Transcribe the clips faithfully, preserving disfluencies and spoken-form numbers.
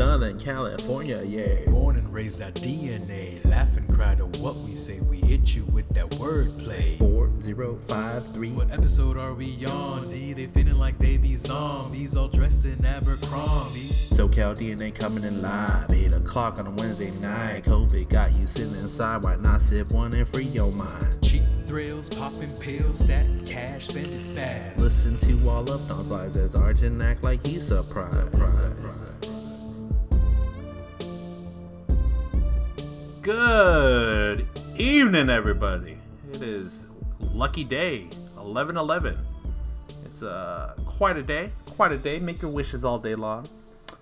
Southern California, yeah. Born and raised our D N A. Laugh and cry to what we say. We hit you with that wordplay. four zero five three. What episode are we on? D, they feeling like they be zombies, all dressed in Abercrombie. SoCal D N A coming in live. eight o'clock on a Wednesday night. COVID got you sitting inside. Why not sip one and free your mind? Cheap thrills, popping pills, stat cash, spend it fast. Listen to all of Don's lives as Arjun act like he's surprised. surprised. Good evening, everybody. It is lucky day, eleven eleven. It's uh, quite a day, quite a day. Make your wishes all day long.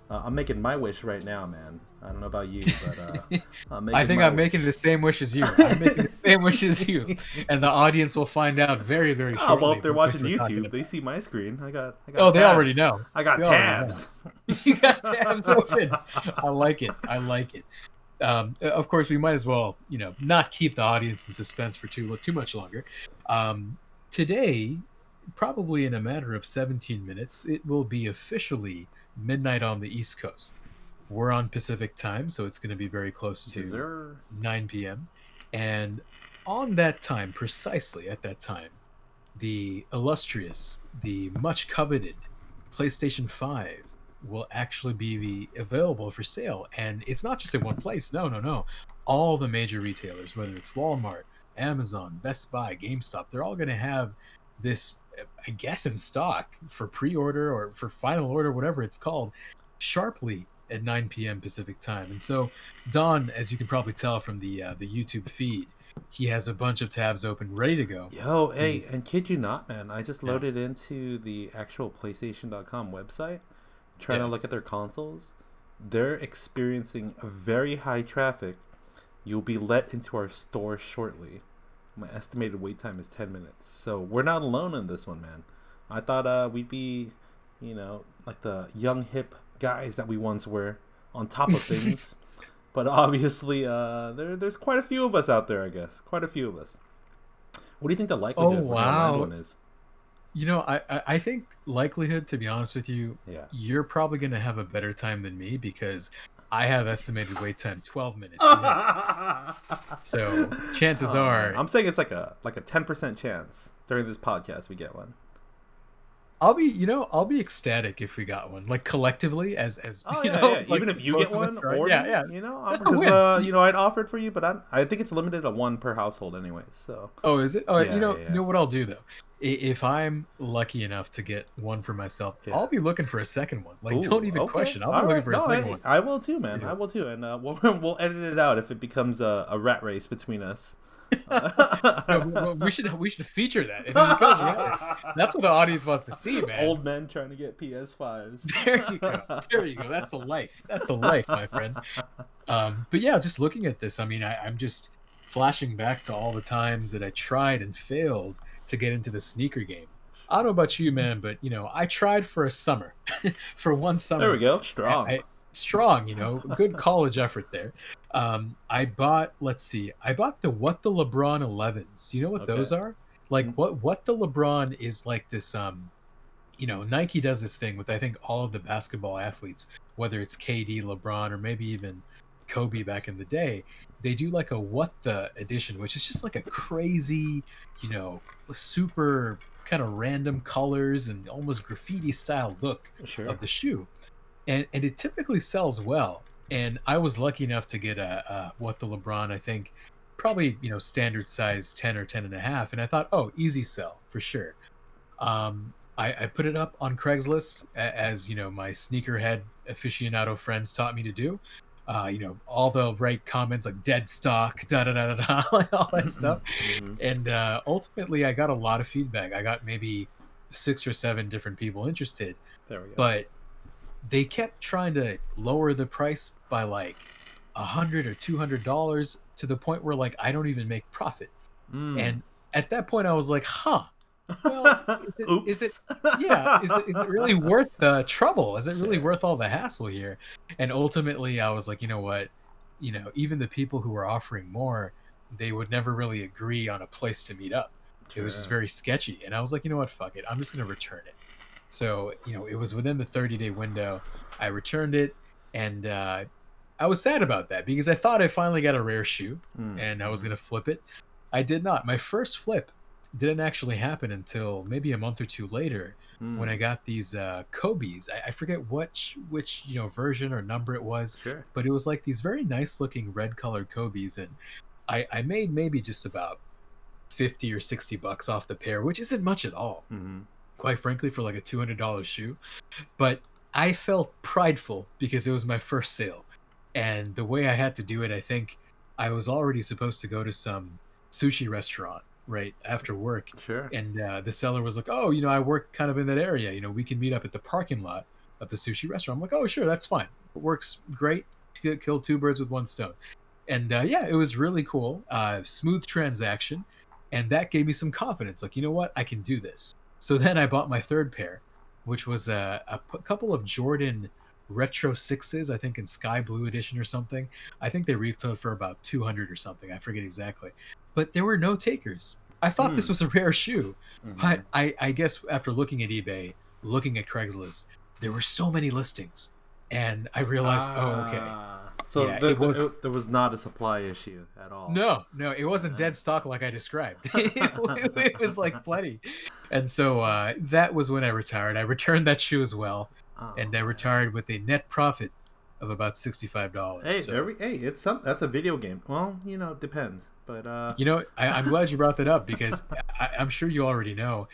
Uh, I'm making my wish right now, man. I don't know about you, but uh, I'm making I think I'm wish. making the same wish as you. I'm making the same wish as you, and the audience will find out very, very shortly. Oh, well, if they're watching YouTube, they see my screen. I got. I got oh, tabs. They already know. I got they tabs. You got tabs open. I like it. I like it. Um, of course, we might as well, you know, not keep the audience in suspense for too too much longer. Um, today, probably in a matter of seventeen minutes, it will be officially midnight on the East Coast. We're on Pacific time, so it's going to be very close to Desert. nine p.m. And on that time, precisely at that time, the illustrious, the much coveted PlayStation five will actually be available for sale. And it's not just in one place. No, no, no. All the major retailers, whether it's Walmart, Amazon, Best Buy, GameStop, they're all going to have this, I guess, in stock for pre-order or for final order, whatever it's called, sharply at nine p.m. Pacific time. And so Don, as you can probably tell from the uh, the YouTube feed, he has a bunch of tabs open, ready to go. Yo, hey, He's... and kid you not, man, I just loaded yeah. into the actual PlayStation dot com website, trying yeah. to look at their consoles. They're experiencing a very high traffic. You'll be let into our store shortly. My estimated wait time is ten minutes. So we're not alone in this one, man. I thought uh, we'd be, you know, like the young, hip guys that we once were, on top of things. But obviously, uh, there, there's quite a few of us out there, I guess. Quite a few of us. What do you think the likelihood oh, wow. of that one is? You know, I, I think likelihood, to be honest with you, yeah. you're probably going to have a better time than me because I have estimated wait time twelve minutes. So chances oh, are, I'm saying it's like a like a ten percent chance during this podcast we get one. I'll be, you know, I'll be ecstatic if we got one, like collectively as as oh, you yeah, know, yeah. Like even if you get one, or yeah, yeah. you know, that's a win. Uh, you know, I'd offer it for you, but I I think it's limited to one per household anyway. So oh, is it? Oh, yeah, you know, yeah. you know what I'll do though. If I'm lucky enough to get one for myself, yeah. I'll be looking for a second one. Like, Ooh, don't even okay. question. I'll be All looking right. for a no, second I, one. I will too, man. Yeah. I will too, and uh, we'll we'll edit it out if it becomes a, a rat race between us. Uh, no, we should we should feature that. If it becomes rat race, that's what the audience wants to see, man. Old men trying to get P S fives. There you go. There you go. That's a life. That's a life, my friend. Um, but yeah, just looking at this, I mean, I, I'm just flashing back to all the times that I tried and failed to get into the sneaker game. I don't know about you, man, but you know, I tried for a summer, for one summer. There we go, strong, I, strong. You know, good college effort there. Um, I bought. Let's see. I bought the what the LeBron elevens. You know what okay. those are? Like what what the LeBron is like this. Um, you know, Nike does this thing with I think all of the basketball athletes, whether it's K D, LeBron, or maybe even Kobe back in the day. They do like a what the edition, which is just like a crazy, you know, super kind of random colors and almost graffiti style look sure. of the shoe. And and it typically sells well. And I was lucky enough to get a, a what the LeBron, I think probably, you know, standard size ten or ten and a half. And I thought, oh, easy sell for sure. Um, I, I put it up on Craigslist as, you know, my sneakerhead aficionado friends taught me to do. Uh, you know, all the right comments like dead stock, da da da da, all that stuff. Mm-hmm. And uh, ultimately, I got a lot of feedback. I got maybe six or seven different people interested. There we go. But they kept trying to lower the price by like a hundred or two hundred dollars to the point where like I don't even make profit. Mm. And at that point, I was like, huh. Well, is it, is it yeah is it, is it really worth the trouble? Is it really sure. worth all the hassle here? And ultimately I was like, you know what, you know, even the people who were offering more, they would never really agree on a place to meet up. Sure. It was just very sketchy, and I was like, you know what, fuck it, I'm just gonna return it. So, you know, it was within the thirty day window. I returned it, And uh, I was sad about that because I thought I finally got a rare shoe mm. and I was going to flip it. I did not. My first flip didn't actually happen until maybe a month or two later mm. when I got these uh, Kobe's. I, I forget which which you know version or number it was, sure. but it was like these very nice looking red colored Kobe's, and I, I made maybe just about fifty or sixty bucks off the pair, which isn't much at all, mm-hmm. quite frankly, for like a two hundred dollar shoe. But I felt prideful because it was my first sale, and the way I had to do it, I think I was already supposed to go to some sushi restaurant right after work, sure. and uh, the seller was like, oh, you know, I work kind of in that area, you know, we can meet up at the parking lot of the sushi restaurant. I'm like, oh, sure, that's fine. It works great. Kill two birds with one stone. And uh, yeah, it was really cool. Uh, smooth transaction. And that gave me some confidence. Like, you know what? I can do this. So then I bought my third pair, which was a, a p- couple of Jordan Retro sixes, I think in Sky Blue Edition or something. I think they retailed for about two hundred or something. I forget exactly. But there were no takers. I thought mm. this was a rare shoe. Mm-hmm. But I, I guess after looking at eBay, looking at Craigslist, there were so many listings. And I realized, ah. oh, okay. So yeah, the, it was, the, it, there was not a supply issue at all. No, no, it wasn't dead stock like I described. it, it was like plenty. And so uh, that was when I retired. I returned that shoe as well. Oh, and I retired with a net profit of about sixty-five dollars. Hey, so. there we, hey, it's some, that's a video game. Well, you know, it depends. But uh... you know, I, I'm glad you brought that up because I, I'm sure you already know,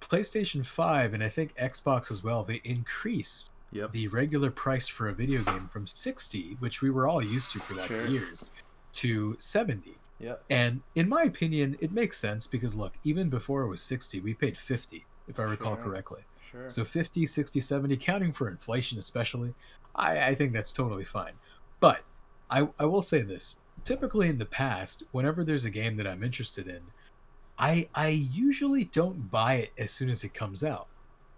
PlayStation five and I think Xbox as well, they increased yep. the regular price for a video game from sixty, which we were all used to for like sure. years, to seventy. Yep. And in my opinion, it makes sense because look, even before it was sixty, we paid fifty, if I recall sure. correctly. Sure. So fifty, sixty, seventy, counting for inflation especially, I, I think that's totally fine. But I, I will say this. Typically in the past, whenever there's a game that I'm interested in, I I usually don't buy it as soon as it comes out.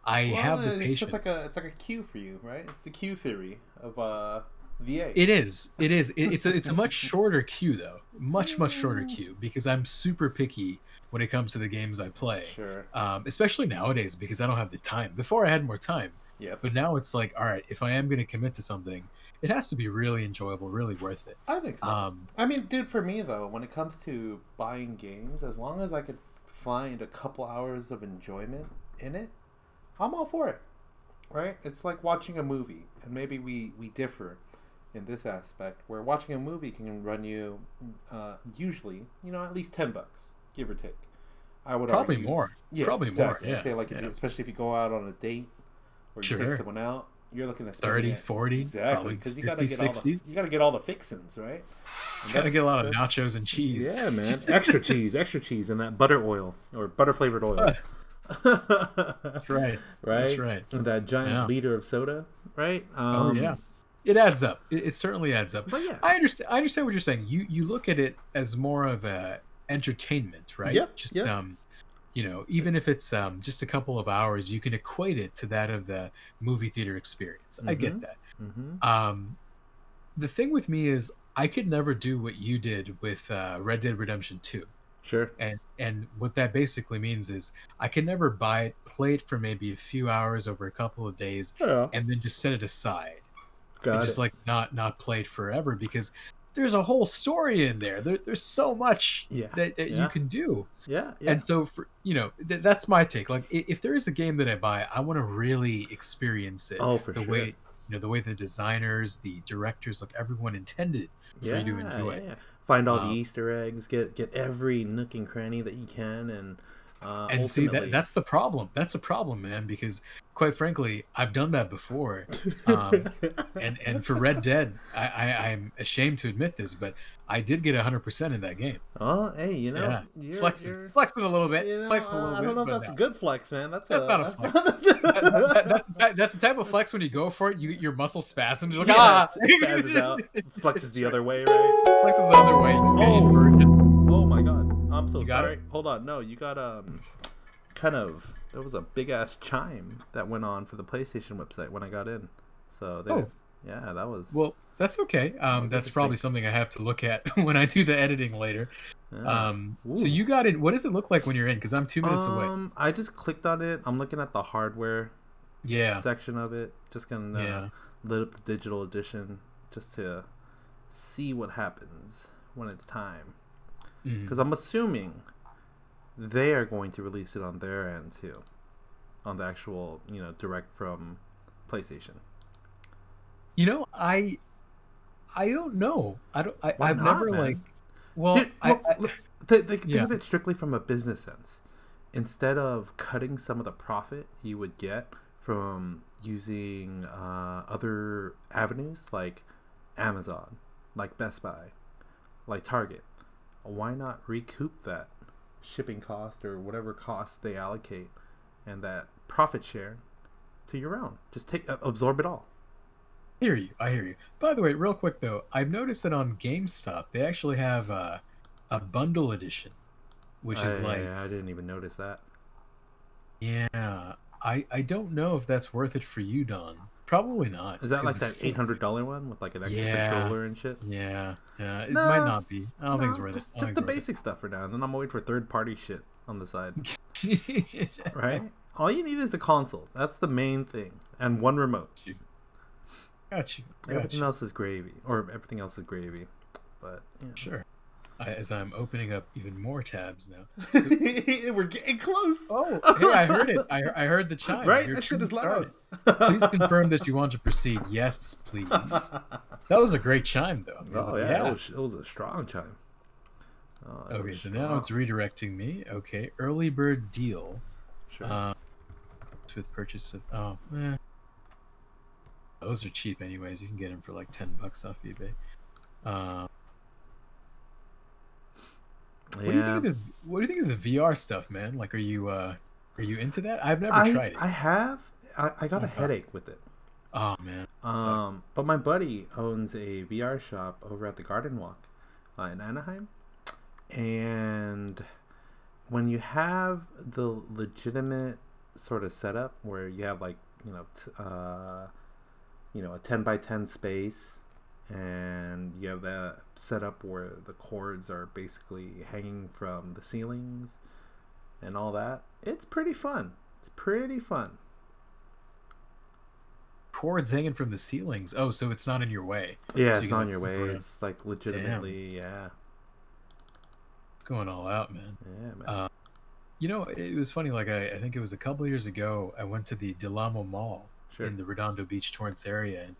I well, have the it's patience. Just like a, it's like a queue for you, right? It's the queue theory of uh, V A. It is. It is. It, it's, a, it's a much shorter queue, though. Much, much shorter queue because I'm super picky when it comes to the games I play. Sure. Um, especially nowadays because I don't have the time. Before I had more time. Yeah. But now it's like, all right, if I am going to commit to something, it has to be really enjoyable, really worth it. I think so. Um, I mean, dude, for me, though, when it comes to buying games, as long as I could find a couple hours of enjoyment in it, I'm all for it, right? It's like watching a movie, and maybe we, we differ in this aspect, where watching a movie can run you, uh, usually, you know, at least ten bucks, give or take. I would Probably argue. more. Yeah, Probably exactly. more, yeah. I'd say, like, if yeah. you, especially if you go out on a date, or you sure. take someone out, you're looking at thirty, forty, exactly, because you got to get sixty. All the, you got to get all the fixings, right? You got to get a lot of nachos and cheese. Yeah, man, extra cheese, extra cheese, and that butter oil or butter flavored oil. That's right, right, that's right. And that giant yeah. liter of soda, right? Um, oh yeah, it adds up. It, it certainly adds up. But yeah, I understand. I understand what you're saying. You you look at it as more of a entertainment, right? Yep. Just yep. um. You know, even if it's um, just a couple of hours, you can equate it to that of the movie theater experience. Mm-hmm. I get that. Mm-hmm. Um, the thing with me is I could never do what you did with uh, Red Dead Redemption two. Sure. And and what that basically means is I can never buy it, play it for maybe a few hours over a couple of days, yeah. and then just set it aside. Got and it. Just like not, not play it forever because there's a whole story in there. there there's so much yeah, that, that yeah. you can do. Yeah, yeah. And so, for, you know, th- that's my take. Like, if, if there is a game that I buy, I want to really experience it. Oh, for the sure. way, you know, the way the designers, the directors, like everyone intended for yeah, you to enjoy. Yeah, yeah. Find all um, the Easter eggs. Get get every nook and cranny that you can, and uh, and ultimately... see that that's the problem. That's a problem, man. Because quite frankly, I've done that before, um, and and for Red Dead, I, I I'm ashamed to admit this, but I did get one hundred percent in that game. Oh, hey, you know, yeah. you're, flexing, you're... flexing a little bit, you know, flexing a little I bit. I don't know if that's no. a good flex, man. That's, that's a, not a flex. That's, that, that, that, that's the type of flex when you go for it, you your muscle spasms. You're like, yeah, ah, spasms out. Flexes the other way, right? Flexes the other way. You just oh. inverted. Oh my god, I'm so you sorry. Hold on, no, you got um, kind of. There was a big ass chime that went on for the PlayStation website when I got in. So there, oh. yeah, that was. Well, that's okay. Um, that that's probably something I have to look at when I do the editing later. Yeah. Um, Ooh. So you got in. What does it look like when you're in? Because I'm two minutes um, away. I just clicked on it. I'm looking at the hardware. Yeah. Section of it. Just gonna uh, yeah. lit up the digital edition just to see what happens when it's time. Because mm-hmm. I'm assuming they are going to release it on their end too, on the actual, you know, direct from PlayStation. You know, I, I don't know. I don't. I, I've not, never man? like. Well, Dude, I, look, I, look, th- th- yeah. think of it strictly from a business sense. Instead of cutting some of the profit you would get from using uh, other avenues like Amazon, like Best Buy, like Target, why not recoup that shipping cost or whatever cost they allocate and that profit share to your own? Just take uh, absorb it all. I hear you. I hear you. By the way, real quick though, I've noticed that on GameStop they actually have uh, a bundle edition, which I, is like I didn't even notice that. Yeah, I I don't know if that's worth it for you, Don. Probably not. Is that like that eight hundred dollar one with like an extra yeah, controller and shit? Yeah, yeah. It no, might not be. I don't no, think it's worth just, it. Just the basic it. stuff for now, and then I'm waiting for third party shit on the side. Right? All you need is the console. That's the main thing, and one remote. Got you. Got everything you. else is gravy, or everything else is gravy. But yeah. Sure. I, as I'm opening up even more tabs now, so... we're getting close. Oh, hey, I heard it. I, I heard the chime. Right, Your that shit is loud. Please confirm that you want to proceed. Yes, please. That was a great chime, though. Oh yeah, yeah. It, was, it was a strong chime. Oh, okay, so strong. Now it's redirecting me. Okay, early bird deal. Sure. Uh, with purchase of oh, eh. Those are cheap, anyways. You can get them for like ten bucks off eBay. Uh, What, yeah. do you think of this, what do you think is the V R stuff, man? Like, are you uh, are you into that? I've never I, tried it. I have. I, I got oh, a headache God. with it. Oh, man. Um, Sorry. But my buddy owns a V R shop over at the Garden Walk uh, in Anaheim. And when you have the legitimate sort of setup where you have, like, you know, t- uh, you know, a ten by ten space, and you have that set up where the cords are basically hanging from the ceilings and all that. It's pretty fun. It's pretty fun. Cords hanging from the ceilings. Oh, so it's not in your way. Yeah, so it's not in your way. It. It's like legitimately, Damn. yeah. It's going all out, man. Yeah, man. Uh, you know, it was funny. Like, I, I think it was a couple of years ago, I went to the Delamo Mall sure. in the Redondo Beach, Torrance area, and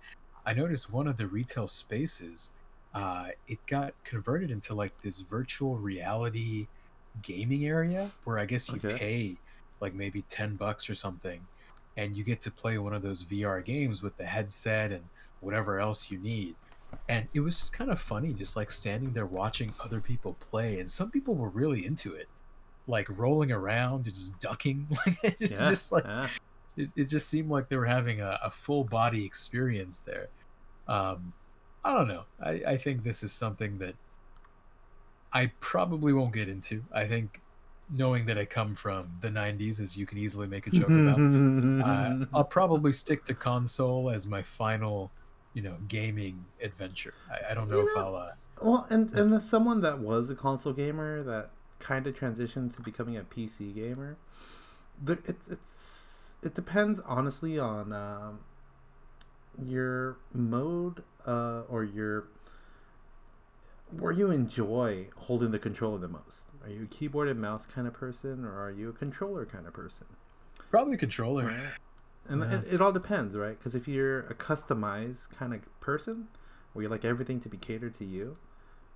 I noticed one of the retail spaces, uh, it got converted into like this virtual reality gaming area where I guess you okay. pay like maybe ten bucks or something, and you get to play one of those V R games with the headset and whatever else you need. And it was just kind of funny, just like standing there watching other people play. And some people were really into it, like rolling around and just ducking. it's yeah, just like. Yeah. It, it just seemed like they were having a, a full body experience there. Um, I don't know. I, I think this is something that I probably won't get into. I think knowing that I come from the nineties, as you can easily make a joke about, uh, I'll probably stick to console as my final, you know, gaming adventure. I, I don't know you if know, I'll. Uh, well, and and as someone that was a console gamer that kind of transitioned to becoming a P C gamer, there, it's it's. It depends, honestly, on um, your mode uh, or your where you enjoy holding the controller the most. Are you a keyboard and mouse kind of person, or are you a controller kind of person? Probably controller. Right? And yeah. it, it all depends, right? Because if you're a customized kind of person, where you like everything to be catered to you,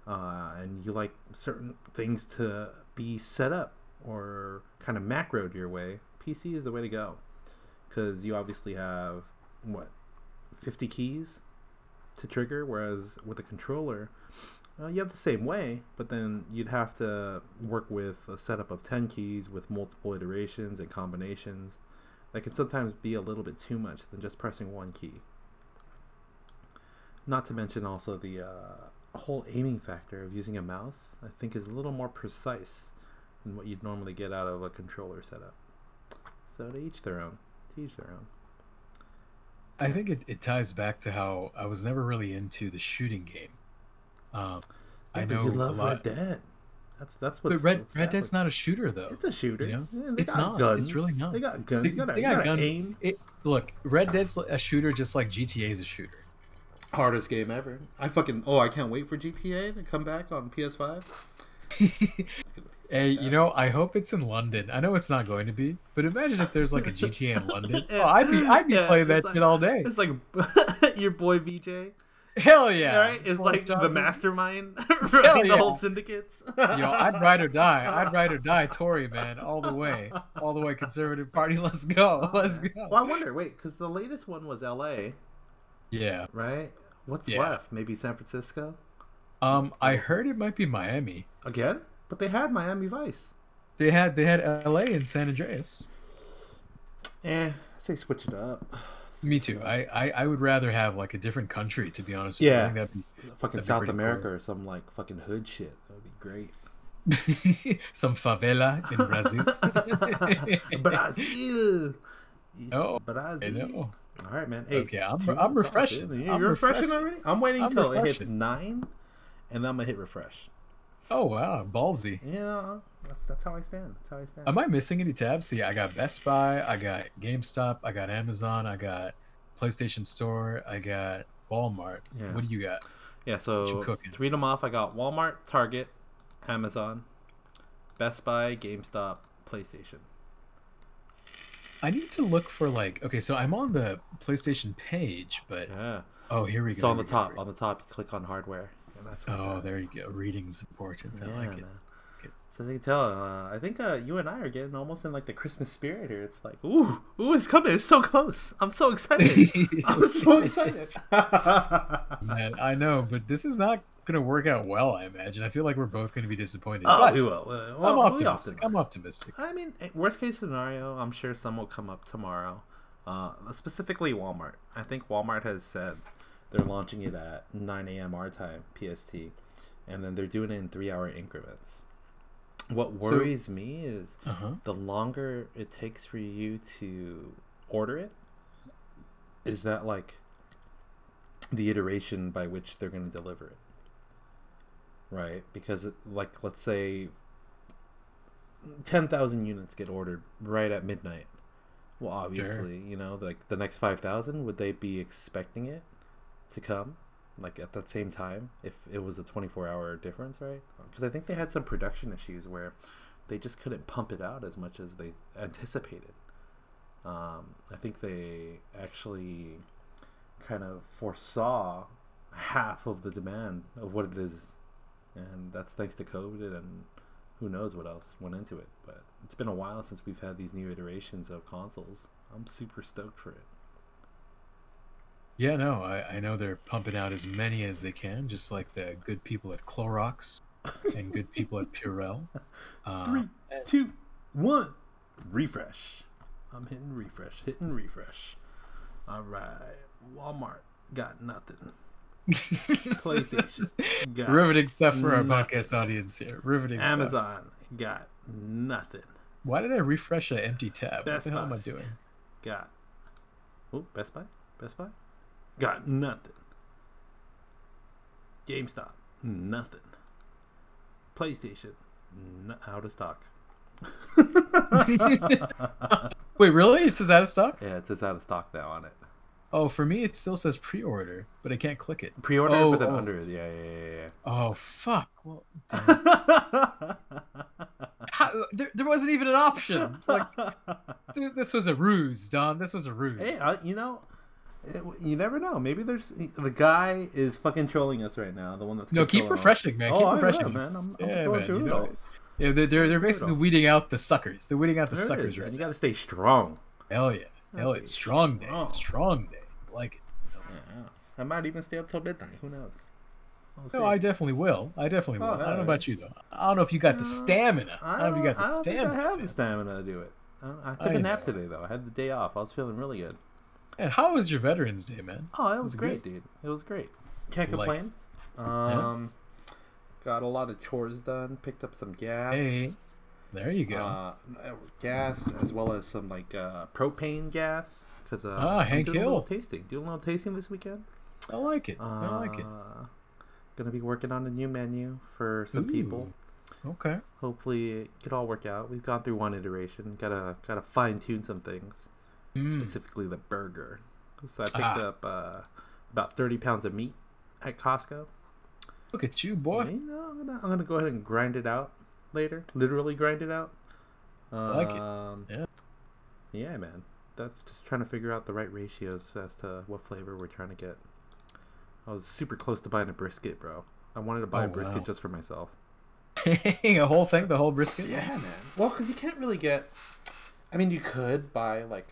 uh, and you like certain things to be set up or kind of macroed your way, P C is the way to go. Because you obviously have, what, fifty keys to trigger, whereas with a controller, uh, you have the same way, but then you'd have to work with a setup of ten keys with multiple iterations and combinations. That can sometimes be a little bit too much than just pressing one key. Not to mention also the uh, whole aiming factor of using a mouse, I think is a little more precise than what you'd normally get out of a controller setup. So to each their own. Each their own. I think it, it ties back to how I was never really into the shooting game. Um, yeah, I know you love Red Dead. That's that's what. But Red what's Red Dead's not a shooter though. It's a shooter. You know? Yeah, it's not. Guns. It's really not. They got guns. They, you gotta, they got you guns. Aim. It, look, Red Dead's a shooter just like G T A is a shooter. Hardest game ever. I fucking oh I can't wait for G T A to come back on P S five. Hey, you know, I hope it's in London. I know it's not going to be, but imagine if there's like a G T A in London. Yeah. Oh, I'd be I'd be yeah, playing that like, shit all day. It's like your boy V J. Hell yeah! Right? Is like Johnson. The mastermind, running the yeah. whole syndicates. Yo, I'd ride or die. I'd ride or die, Tory man, all the way, all the way. Conservative party, let's go, let's go. Well, I wonder. Wait, because the latest one was L A. Yeah. Right. What's yeah. left? Maybe San Francisco. Um, I heard it might be Miami again, but they had Miami Vice. They had they had L A and San Andreas. Eh, I say switch it up. Me too. I, I, I would rather have like a different country, to be honest with yeah. you. Yeah. Fucking South America cool. or some like fucking hood shit. That would be great. Some favela in Brazil. Brazil. Oh, Brazil. I know. All right, man. Hey, okay, I'm, I'm refreshing. You're I'm refreshing, refreshing already? I'm waiting until it hits nine and then I'm going to hit refresh. Oh, wow. Ballsy. Yeah. That's that's how I stand. That's how I stand. Am I missing any tabs? See, I got Best Buy, I got GameStop, I got Amazon, I got PlayStation Store, I got Walmart. Yeah. What do you got? Yeah, so to read them off, I got Walmart, Target, Amazon, Best Buy, GameStop, PlayStation. I need to look for like okay, so I'm on the PlayStation page, but yeah. oh here we go. So on the top, go. on the top, you click on hardware. And that's oh, there you go. Reading's important. Yeah, I like man. it. So as you can tell, uh, I think uh, you and I are getting almost in like the Christmas spirit here. It's like, ooh, ooh, it's coming. It's so close. I'm so excited. I'm so excited. Man, I know, but this is not going to work out well, I imagine. I feel like we're both going to be disappointed. Oh, but we will. Well, I'm optimistic. I'm optimistic. I mean, worst case scenario, I'm sure some will come up tomorrow, uh, specifically Walmart. I think Walmart has said they're launching it at nine a.m. our time, P S T, and then they're doing it in three-hour increments. What worries so, me is uh-huh. the longer it takes for you to order it, is that like the iteration by which they're going to deliver it, right? Because it, like let's say ten thousand units get ordered right at midnight. Well, obviously, sure. you know, like the next five thousand, would they be expecting it to come? Like at that same time, if it was a twenty-four hour difference, right? Because I think they had some production issues where they just couldn't pump it out as much as they anticipated. Um, I think they actually kind of foresaw half of the demand of what it is, and that's thanks to COVID and who knows what else went into it. But it's been a while since we've had these new iterations of consoles. I'm super stoked for it. Yeah, no, I, I know they're pumping out as many as they can, just like the good people at Clorox and good people at Purell. Uh, Three, two, one, refresh. I'm hitting refresh, hitting refresh. All right, Walmart got nothing. PlayStation got riveting stuff for nothing. Our podcast audience here. Riveting Amazon stuff. Amazon got nothing. Why did I refresh an empty tab? Best what the hell Buy. Am I doing? Got. Oh, Best Buy? Best Buy? Got nothing. GameStop, nothing. PlayStation, no, out of stock. Wait, really? It says out of stock? Yeah, it says out of stock now on it. Oh, for me, it still says pre-order, but I can't click it. Pre-order, oh, but then oh. under it. Yeah, yeah, yeah, yeah. Oh, fuck. Well, How, there, there wasn't even an option. Like, th- this was a ruse, Don. This was a ruse. Hey, uh, you know... It, you never know. Maybe there's the guy is fucking trolling us right now. The one that's no, keep refreshing, man. Oh, keep refreshing, I know, man. I'm, I'm yeah, going man, through it all. Yeah, they're they're, they're basically weeding out the suckers. They're weeding out the there suckers, is, right? You got to stay strong. Hell yeah, hell yeah. Strong, strong day, strong day. I like it. Yeah, I might even stay up till midnight. Who knows? No, I definitely will. I definitely will. Oh, I don't know right. about you though. I don't know if you got the stamina. I don't know if you got the stamina. I don't think I have the stamina to do it. I, I took I a nap know. today though. I had the day off. I was feeling really good. And how was your Veterans Day, man? Oh, it was, it was great, good. dude. It was great. Can't complain. Like, um, yeah. Got a lot of chores done. Picked up some gas. Hey, there you go. Uh, gas as well as some like uh, propane gas. Cause uh, ah, I'm Hank doing Hill. A little tasting. Doing a little tasting this weekend. I like it. Uh, I like it. Gonna be working on a new menu for some Ooh. people. Okay. Hopefully it could all work out. We've gone through one iteration. Gotta gotta fine tune some things, mm. specifically the burger. So I picked ah. up uh, about thirty pounds of meat at Costco. Look at you, boy! You know, I'm gonna I'm gonna go ahead and grind it out later. Literally grind it out. Um, I like it. Yeah. Yeah, man. That's just trying to figure out the right ratios as to what flavor we're trying to get. I was super close to buying a brisket, bro. I wanted to buy oh, a brisket wow. just for myself. A whole thing, the whole brisket. Yeah, man. Well, because you can't really get. I mean, you could buy like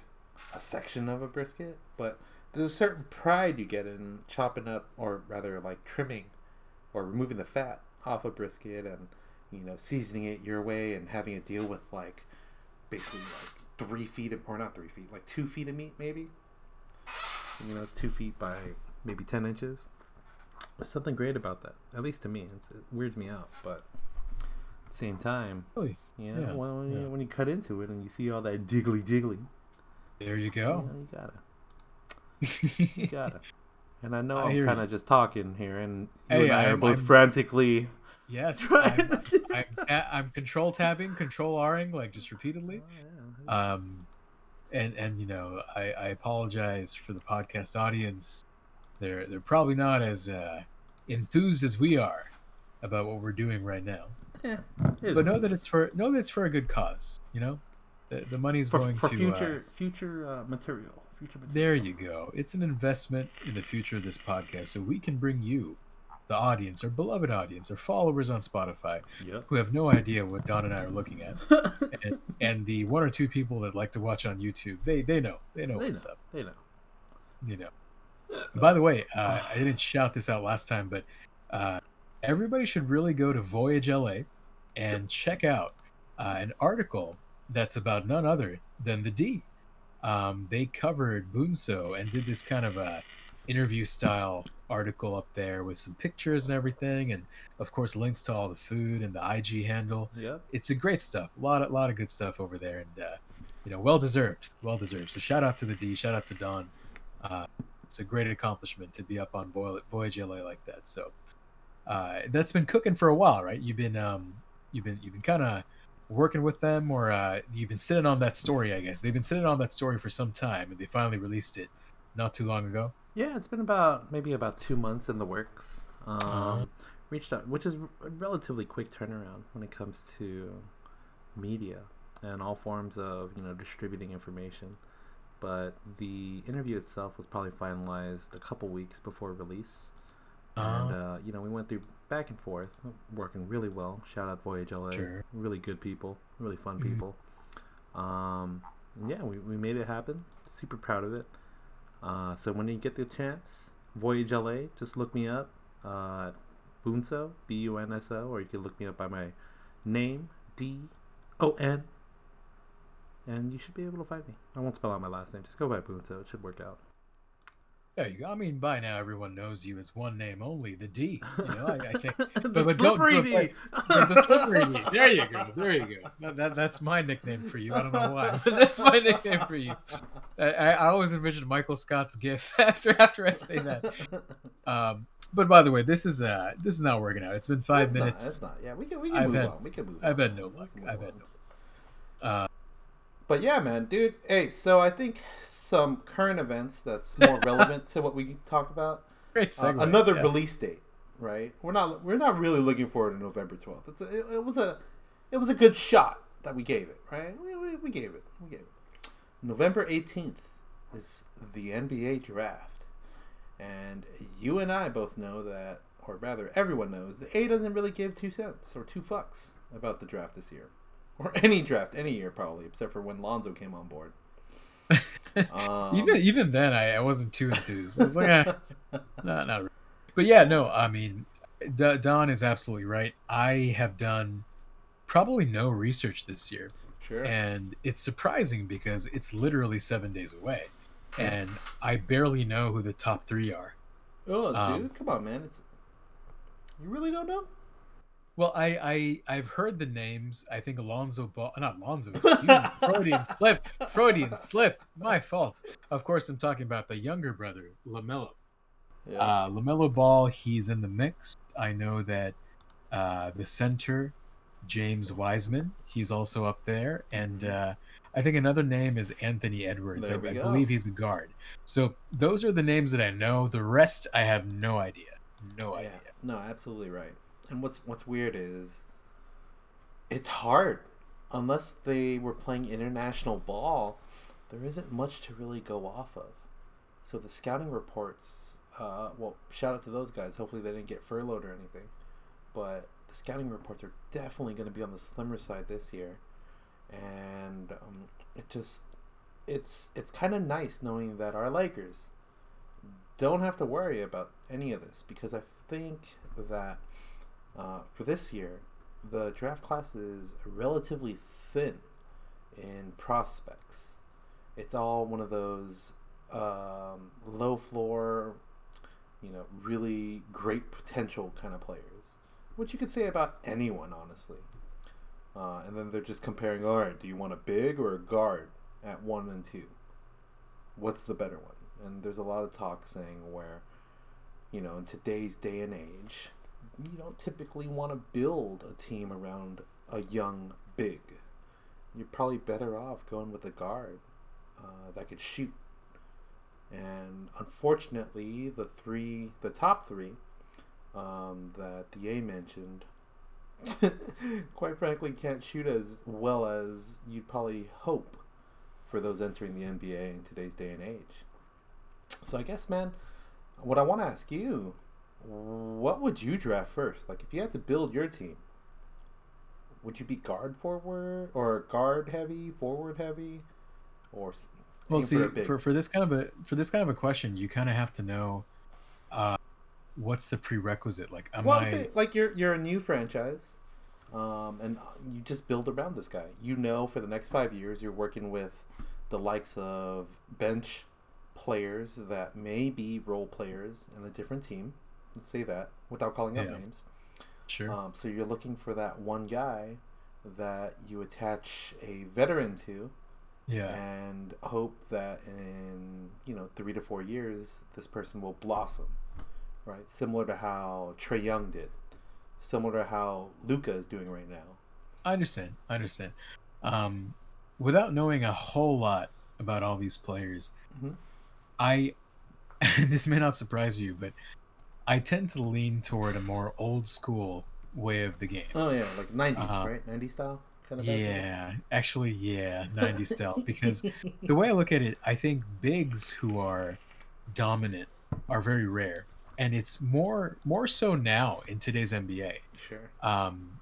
a section of a brisket, but there's a certain pride you get in chopping up, or rather, like trimming, or removing the fat off a brisket, and you know, seasoning it your way, and having it deal with like basically like. Three feet, of, or not three feet, like two feet of meat, maybe. You know, two feet by maybe ten inches. There's something great about that, at least to me. It's, it weirds me out, but at the same time, really? yeah, yeah. Well, when, yeah. You, when you cut into it and you see all that jiggly jiggly, there you go. You, know, you gotta, you gotta. And I know I I'm kind of just talking here, and hey, you and I, I am, are both I'm... frantically. Yes, I'm, I'm, I'm control tabbing, control R-ing, like just repeatedly. Um, and and you know, I, I apologize for the podcast audience. They're they're probably not as uh, enthused as we are about what we're doing right now. Yeah, but know that it's for know that it's for a good cause. You know, the the money's for, going for to future uh, future uh, material. Future material. There you go. It's an investment in the future of this podcast, so we can bring you. The audience, our beloved audience, our followers on Spotify, yep. who have no idea what Don and I are looking at, and, and the one or two people that like to watch on YouTube, they they know, they know they what's know. up, they know, you know. By the way, uh, I didn't shout this out last time, but uh, everybody should really go to Voyage L A and yep. check out uh, an article that's about none other than the D. Um, they covered Bunso and did this kind of a. interview style article up there with some pictures and everything, and of course links to all the food and the I G handle. Yeah, it's a great stuff. A lot, a lot of good stuff over there, and uh, you know, well deserved, well deserved. So shout out to the D, shout out to Don. Uh, it's a great accomplishment to be up on Voyage L A like that. So uh, that's been cooking for a while, right? You've been, um, you've been, you've been kind of working with them, or uh, you've been sitting on that story. I guess they've been sitting on that story for some time, and they finally released it not too long ago. Yeah, it's been about maybe about two months in the works. Um, uh-huh. Reached out, which is a relatively quick turnaround when it comes to media and all forms of, you know, distributing information. But the interview itself was probably finalized a couple weeks before release, uh-huh. and uh, you know, we went through back and forth, working really well. Shout out Voyage L A, sure. really good people, really fun mm-hmm. people. Um, yeah, we we made it happen. Super proud of it. Uh, so when you get the chance, Voyage L A, just look me up, uh, Bunso, B U N S O, or you can look me up by my name, D O N, and you should be able to find me. I won't spell out my last name. Just go by Bunso. It should work out. There you go. I mean, by now everyone knows you as one name only, the D. You know, I, I think. the but, but slippery don't, D. Like, the, the slippery D. There you go. There you go. No, that that's my nickname for you. I don't know why, but that's my nickname for you. I, I always envisioned Michael Scott's gif after after I say that. Um, but by the way, this is uh this is not working out. It's been five it's minutes. Not, it's not. Yeah, we can we can I've move had, on. We can move. I've on. had no luck. I've had no luck. Uh, But yeah, man, dude. Hey, so I think some current events that's more relevant to what we talk about. Great segue. Uh, another yeah. release date, right? We're not we're not really looking forward to November twelfth. It's a, it, it was a it was a good shot that we gave it, right? We we, we gave it. We gave it. November eighteenth is the N B A draft, and you and I both know that, or rather, everyone knows that A doesn't really give two cents or two fucks about the draft this year. Or any draft, any year probably, except for when Lonzo came on board. um, even even then, I, I wasn't too enthused. I was like, eh, not, not really. But yeah, no, I mean, D- Don is absolutely right. I have done probably no research this year. Sure. And it's surprising because it's literally seven days away. And I barely know who the top three are. Oh, um, dude, come on, man. It's, you really don't know? Well, I, I, I've heard the names. I think Alonzo Ball, not Alonzo, excuse me, Freudian slip, Freudian slip, my fault. Of course, I'm talking about the younger brother, LaMelo. Yeah. Uh, LaMelo Ball, he's in the mix. I know that uh, the center James Wiseman. He's also up there. And uh, I think another name is Anthony Edwards. I, I believe he's a guard. So those are the names that I know. The rest, I have no idea. No idea. Yeah. No, absolutely right. And what's what's weird is it's hard. Unless they were playing international ball, there isn't much to really go off of. So the scouting reports, uh, well, shout out to those guys. Hopefully they didn't get furloughed or anything. But the scouting reports are definitely going to be on the slimmer side this year. And um, it just, it's it's kind of nice knowing that our Lakers don't have to worry about any of this, because I think that uh, for this year, the draft class is relatively thin in prospects. It's all one of those um, low floor, you know, really great potential kind of players, which you could say about anyone, honestly. Uh, and then they're just comparing, all right, do you want a big or a guard at one and two? What's the better one? And there's a lot of talk saying where, you know, in today's day and age, you don't typically want to build a team around a young big. You're probably better off going with a guard uh, that could shoot. And unfortunately, the three, the top three um, that the A mentioned, quite frankly, can't shoot as well as you'd probably hope for those entering the N B A in today's day and age. So I guess, man, what I want to ask you, what would you draft first? Like, if you had to build your team, would you be guard forward or guard heavy, forward heavy, or? Well, see, for, for for this kind of a for this kind of a question, you kind of have to know, uh, what's the prerequisite? Like, am well, I say, like you're you're a new franchise, um, and you just build around this guy. You know, for the next five years, you're working with the likes of bench players that may be role players in a different team. Let's say that without calling out yeah. names. Sure. Um, so you're looking for that one guy that you attach a veteran to, yeah, and hope that in you know three to four years this person will blossom, right? Similar to how Trae Young did, similar to how Luka is doing right now. I understand. I understand. Um, without knowing a whole lot about all these players, mm-hmm. I this may not surprise you, but I tend to lean toward a more old school way of the game. Oh yeah, like nineties, uh, right? nineties style kind of. Yeah, basketball? actually, yeah, nineties style. Because the way I look at it, I think bigs who are dominant are very rare, and it's more more so now in today's N B A. Sure. Um,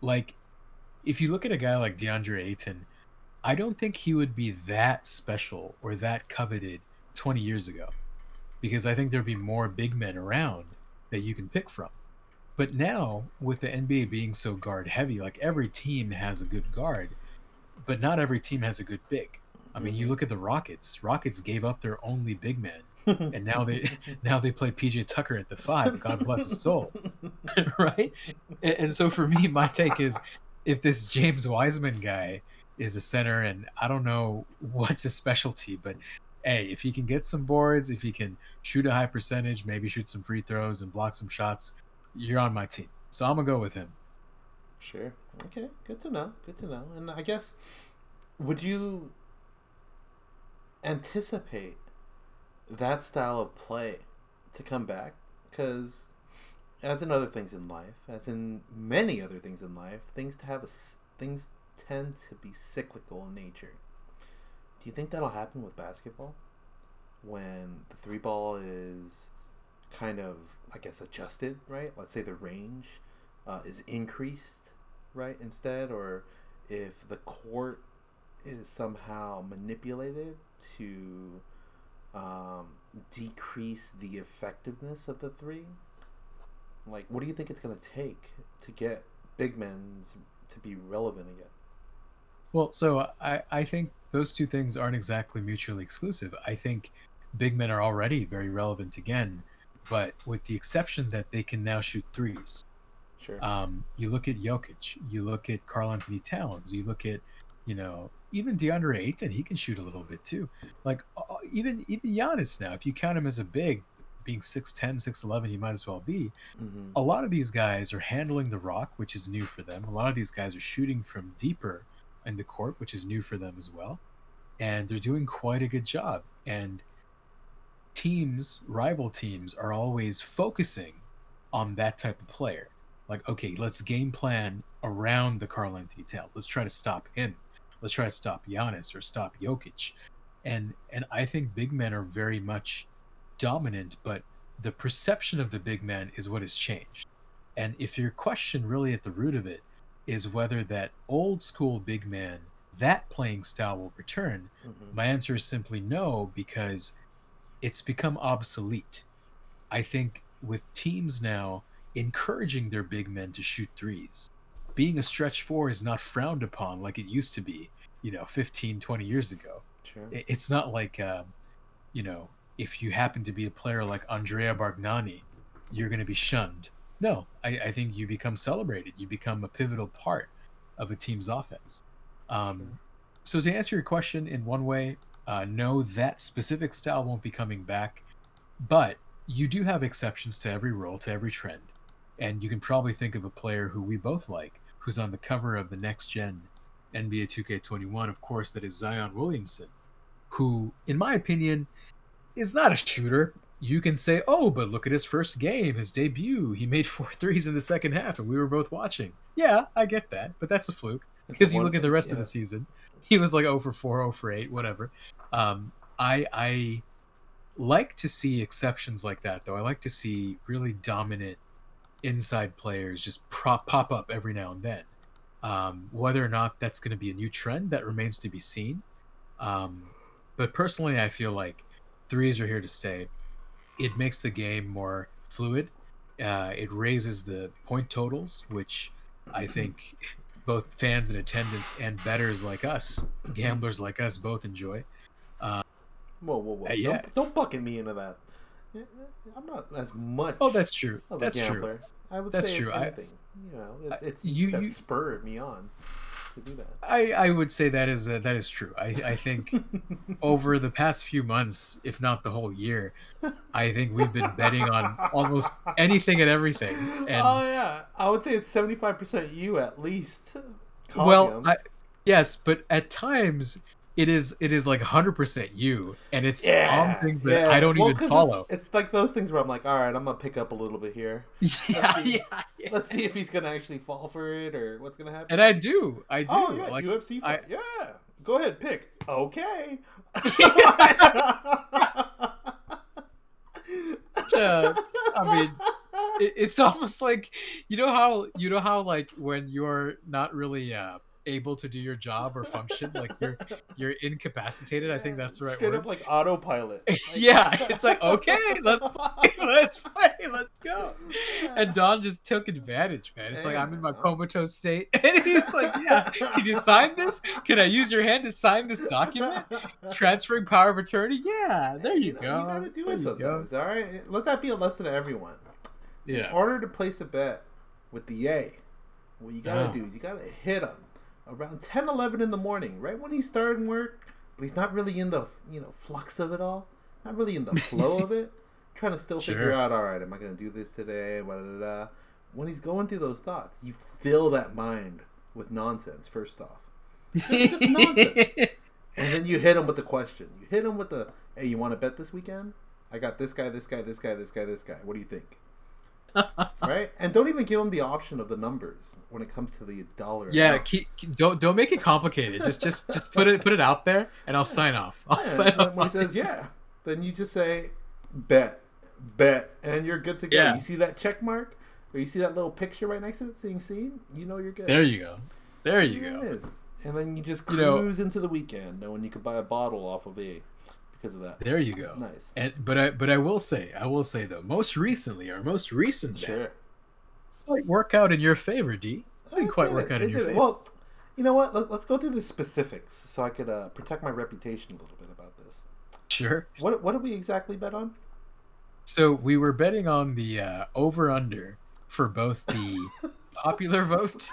like if you look at a guy like DeAndre Ayton, I don't think he would be that special or that coveted twenty years ago, because I think there'd be more big men around that you can pick from. But now, with the N B A being so guard heavy, like every team has a good guard, but not every team has a good big. I mean, you look at the Rockets. Rockets gave up their only big man, and now they now they play P J Tucker at the five. God bless his soul, right? And, and so for me, my take is, if this James Wiseman guy is a center, and I don't know what's his specialty, but hey, if he can get some boards, if he can shoot a high percentage, maybe shoot some free throws and block some shots, you're on my team. So I'm going to go with him. Sure. Okay. Good to know. Good to know. And I guess, would you anticipate that style of play to come back? Because as in other things in life, as in many other things in life, things to have a, things tend to be cyclical in nature. Do you think that'll happen with basketball when the three ball is kind of, I guess, adjusted, right? Let's say the range uh, is increased, right, instead, or if the court is somehow manipulated to um, decrease the effectiveness of the three? Like, what do you think it's going to take to get big men to be relevant again? Well, so I, I think those two things aren't exactly mutually exclusive. I think big men are already very relevant again, but with the exception that they can now shoot threes. Sure. Um, you look at Jokic, you look at Karl-Anthony Towns, you look at, you know, even DeAndre Ayton, he can shoot a little bit too. Like even even Giannis now, if you count him as a big, being six ten, six eleven, you might as well be. Mm-hmm. A lot of these guys are handling the rock, which is new for them. A lot of these guys are shooting from deeper in the court, which is new for them as well. And they're doing quite a good job. And teams, rival teams, are always focusing on that type of player. Like, okay, let's game plan around the Carl Anthony Towns. Let's try to stop him. Let's try to stop Giannis or stop Jokic. And and I think big men are very much dominant, but the perception of the big man is what has changed. And if your question really at the root of it is whether that old school big man, that playing style will return, mm-hmm. my answer is simply no, because it's become obsolete. I think with teams now encouraging their big men to shoot threes, being a stretch four is not frowned upon like it used to be, you know, fifteen, twenty years ago. Sure. It's not like, um, you know, if you happen to be a player like Andrea Bargnani, you're going to be shunned. No, I, I think you become celebrated. You become a pivotal part of a team's offense. Um, sure. So to answer your question in one way, uh, no, that specific style won't be coming back. But you do have exceptions to every rule, to every trend. And you can probably think of a player who we both like, who's on the cover of the next-gen N B A two K twenty-one, of course, that is Zion Williamson, who, in my opinion, is not a shooter. You can say, oh, but look at his first game, his debut. He made four threes in the second half, and we were both watching. Yeah, I get that, but that's a fluke. Because you look at the rest yeah. of the season, he was like oh for four, oh for eight, whatever. Um, I, I like to see exceptions like that, though. I like to see really dominant inside players just prop, pop up every now and then. Um, whether or not that's going to be a new trend, that remains to be seen. Um, but personally, I feel like threes are here to stay. It makes the game more fluid. Uh, it raises the point totals, which I think both fans in attendance and bettors like us, gamblers like us, both enjoy. Uh, whoa, whoa, whoa. Uh, yeah. Don't, don't bucket me into that. I'm not as much. Oh, that's true. Of a that's gambler. True. I would that's say true. Anything. I, You know, it's, it's you, that you, spurred me on to do that. I, I would say that is a, that is true. I, I think over the past few months, if not the whole year, I think we've been betting on almost anything and everything. And oh yeah, I would say it's seventy five percent you at least. Call well, I, yes, but at times it is it is like hundred percent you, and it's yeah, on things that yeah. I don't well, even follow. It's, it's like those things where I'm like, all right, I'm gonna pick up a little bit here. Yeah, let's see, yeah, yeah. Let's see if he's gonna actually fall for it or what's gonna happen. And I do, I do. Oh yeah, like, U F C fight. I, yeah, go ahead, pick. Okay. uh, I mean, it, it's almost like you know how you know how like when you're not really uh, able to do your job or function, like you're you're incapacitated. Yeah, I think that's the right straight word. Up like autopilot. Like, yeah, it's like okay, let's play, let's play, let's go. And Don just took advantage, man. It's hey, like I'm in my comatose state, and he's like, "Yeah, can you sign this? Can I use your hand to sign this document? Transferring power of attorney? Yeah, there you, you know, go. You gotta do there it sometimes. Go. All right, let that be a lesson to everyone. Yeah. In order to place a bet with the A, what you gotta yeah. do is you gotta hit them around ten, eleven in the morning, right when he's starting work, but he's not really in the you know flux of it all, not really in the flow of it, trying to still sure. figure out, all right, am I going to do this today? Blah, blah, blah. When he's going through those thoughts, you fill that mind with nonsense, first off. Just, just nonsense. And then you hit him with the question. You hit him with the, hey, you want to bet this weekend? I got this guy, this guy, this guy, this guy, this guy. What do you think? Right, and don't even give them the option of the numbers when it comes to the dollar. Yeah, keep, keep, don't don't make it complicated. just just just put it put it out there, and I'll sign off. I'll yeah, sign off. When he says yeah, then you just say bet, bet, and you're good to go. Yeah. You see that check mark, or you see that little picture right next to it saying "seen"? You know you're good. There you go. There you there go. It is. And then you just cruise you know, into the weekend, knowing you could buy a bottle off of a. Because of that. There you go. That's nice. And but I but I will say I will say though most recently our most recent sure. bet didn't work out in your favor, D. It didn't quite did. work out it in did. your favor. Well, you know what? Let, let's go through the specifics so I could uh, protect my reputation a little bit about this. Sure. What what did we exactly bet on? So we were betting on the uh, over under for both the popular vote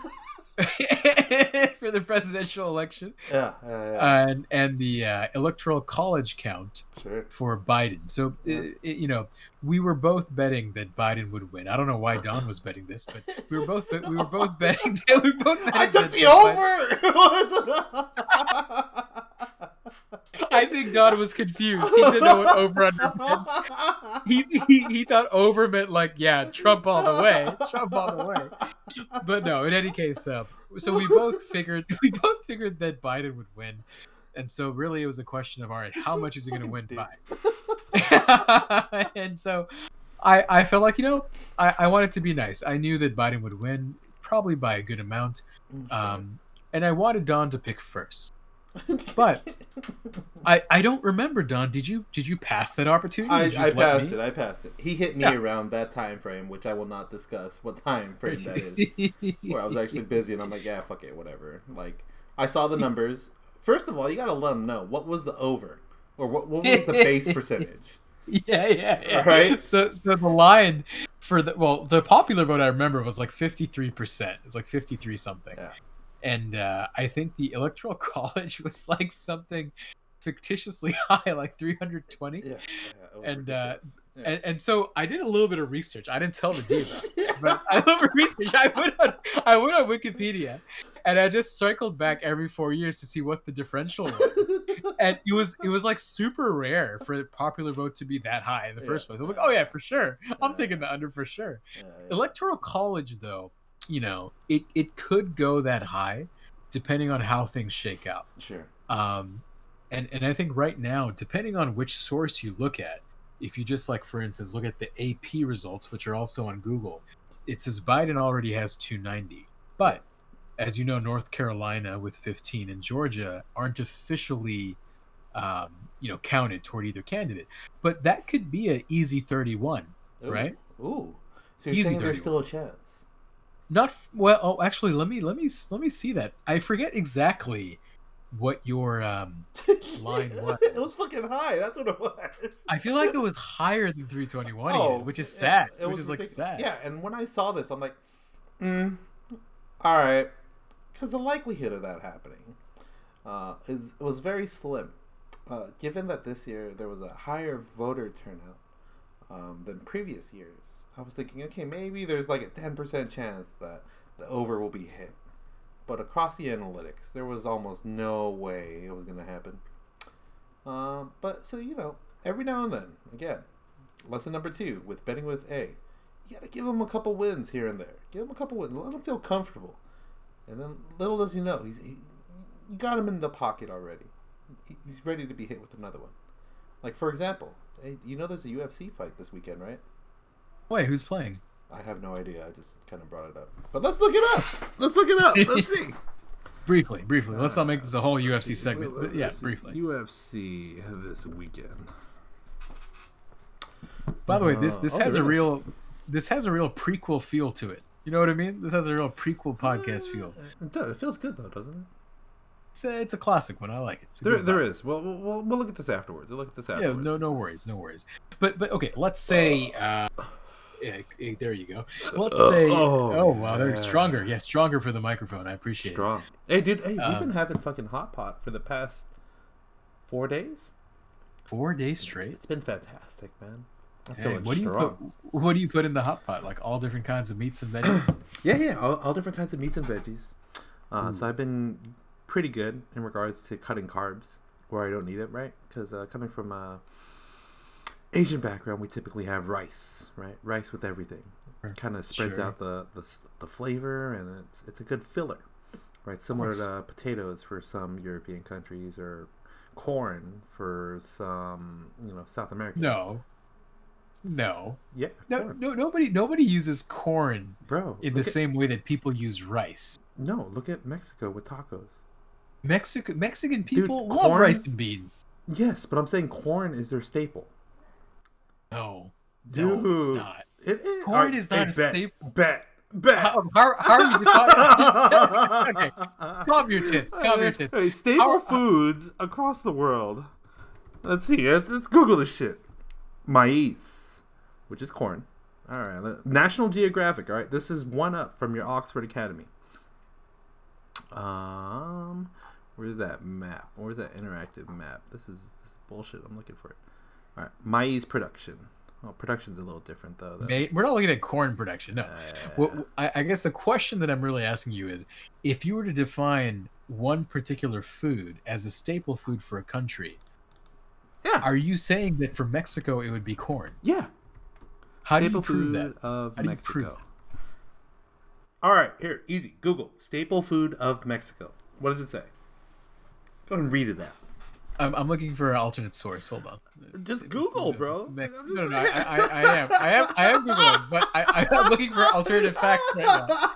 for the presidential election. Yeah. yeah, yeah. Uh, and, and the uh, electoral college count sure. for Biden. So, yeah. it, it, you know, we were both betting that Biden would win. I don't know why Don was betting this, but we were both we were both betting that we both betting I took the over. I think Don was confused. He didn't know what over under meant. He, he he thought over meant like, yeah, Trump all the way, Trump all the way. But no, in any case, uh, so we both figured we both figured that Biden would win, and so really it was a question of, all right, how much is he going to win by? And so I I felt like, you know, I I wanted to be nice. I knew that Biden would win probably by a good amount, um, and I wanted Don to pick first. But I I don't remember, Don. Did you did you pass that opportunity? I, I passed me? it. I passed it. He hit me yeah. around that time frame, which I will not discuss what time frame that is. Where I was actually busy, and I'm like, yeah, fuck it, whatever. Like, I saw the numbers. First of all, you gotta let him know what was the over, or what what was the base percentage. Yeah, yeah, yeah. All right. So so the line for the well, the popular vote I remember was like fifty-three percent. It's like fifty-three something. Yeah. And uh, I think the electoral college was like something fictitiously high, like three hundred twenty. Yeah, yeah, and, uh, yeah. and and so I did a little bit of research. I didn't tell the dude about this, but I love research. I went on I went on Wikipedia, and I just circled back every four years to see what the differential was. And it was it was like super rare for the popular vote to be that high in the yeah, first place. I'm like, oh yeah, for sure. I'm yeah, taking the under for sure. Yeah, yeah. Electoral college, though. You know, it, it could go that high depending on how things shake out. Sure. Um, and, and I think right now, depending on which source you look at, if you just, like, for instance, look at the A P results, which are also on Google, it says Biden already has two ninety. But as you know, North Carolina with fifteen and Georgia aren't officially, um, you know, counted toward either candidate. But that could be an easy thirty-one, ooh, right? Ooh. So you're easy saying there's still a chance. Not well. Oh, actually, let me let me let me see that. I forget exactly what your um, line was. It was fucking high. That's what it was. I feel like it was higher than three twenty-one, oh, even, which is sad. It, it which is ridiculous. Like sad. Yeah. And when I saw this, I'm like, mm, all right, because the likelihood of that happening uh, is was very slim, uh, given that this year there was a higher voter turnout um, than previous years. I was thinking, okay, maybe there's like a ten percent chance that the over will be hit. But across the analytics, there was almost no way it was going to happen. Uh, but, so, you know, every now and then, again, lesson number two with betting with A, you got to give him a couple wins here and there. Give him a couple wins. Let him feel comfortable. And then, little does he know, he's, he, you got him in the pocket already. He, he's ready to be hit with another one. Like, for example, hey, you know there's a U F C fight this weekend, right? Wait, who's playing? I have no idea. I just kind of brought it up. But let's look it up. Let's look it up. Let's see. briefly, briefly. Let's not make this a whole U F C segment. But yeah, briefly. U F C this weekend. By the way, this this uh, oh, has a real this has a real prequel feel to it. You know what I mean? This has a real prequel podcast uh, feel. It does. It feels good though, doesn't it? It's a, it's a classic one. I like it. There, there is. Well, well, we'll look at this afterwards. We'll look at this afterwards. Yeah, no, no worries, no worries. But but okay, let's say. Uh, Yeah, there you go. Let's say, oh, oh wow, they're yeah. stronger. Yeah, stronger for the microphone. I appreciate Strong. it. Strong. Hey, dude, hey, um, we've been having fucking hot pot for the past four days. Four days straight. It's been fantastic, man. I'm hey, feeling what strong. Do you put, what do you put in the hot pot? Like all different kinds of meats and veggies? yeah, yeah, all, all different kinds of meats and veggies. Uh, so I've been pretty good in regards to cutting carbs where I don't need it, right? Because uh, coming from uh, Asian background, we typically have rice, right? Rice with everything. It kind of spreads sure. out the, the the flavor, and it's it's a good filler, right? Similar to uh, potatoes for some European countries, or corn for some, you know, South America. No, no, yeah, no, no, nobody nobody uses corn, bro, in the at, same way that people use rice. No, look at Mexico with tacos. Mexico Mexican people Dude, love corn, rice and beans. Yes, but I'm saying corn is their staple. No, Dude. no, it's not. It, it, corn right, is not hey, a bet, staple. Bet, bet. How, how, how are you defining? okay, calm your tits. Calm your tits. Hey, hey, staple how, foods how... across the world. Let's see. Let's Google this shit. Maize, which is corn. All right. National Geographic. All right. This is one up from your Oxford Academy. Um, where's that map? Where's that interactive map? This is this is bullshit. I'm looking for it. All right, Maize production. Well, production's a little different though. though. We're not looking at corn production. No. Uh, well, I, I guess the question that I'm really asking you is, if you were to define one particular food as a staple food for a country, yeah, are you saying that for Mexico it would be corn? Yeah. How staple do you prove food that? Of How Mexico. Do you prove that? All right, here, easy. Google staple food of Mexico. What does it say? Go ahead and read it out. I'm, I'm looking for an alternate source. Hold on. Just staple Google, bro. Mex- no, no, no. I, I, I am. I am. I am Googling, but I, I'm looking for alternative facts right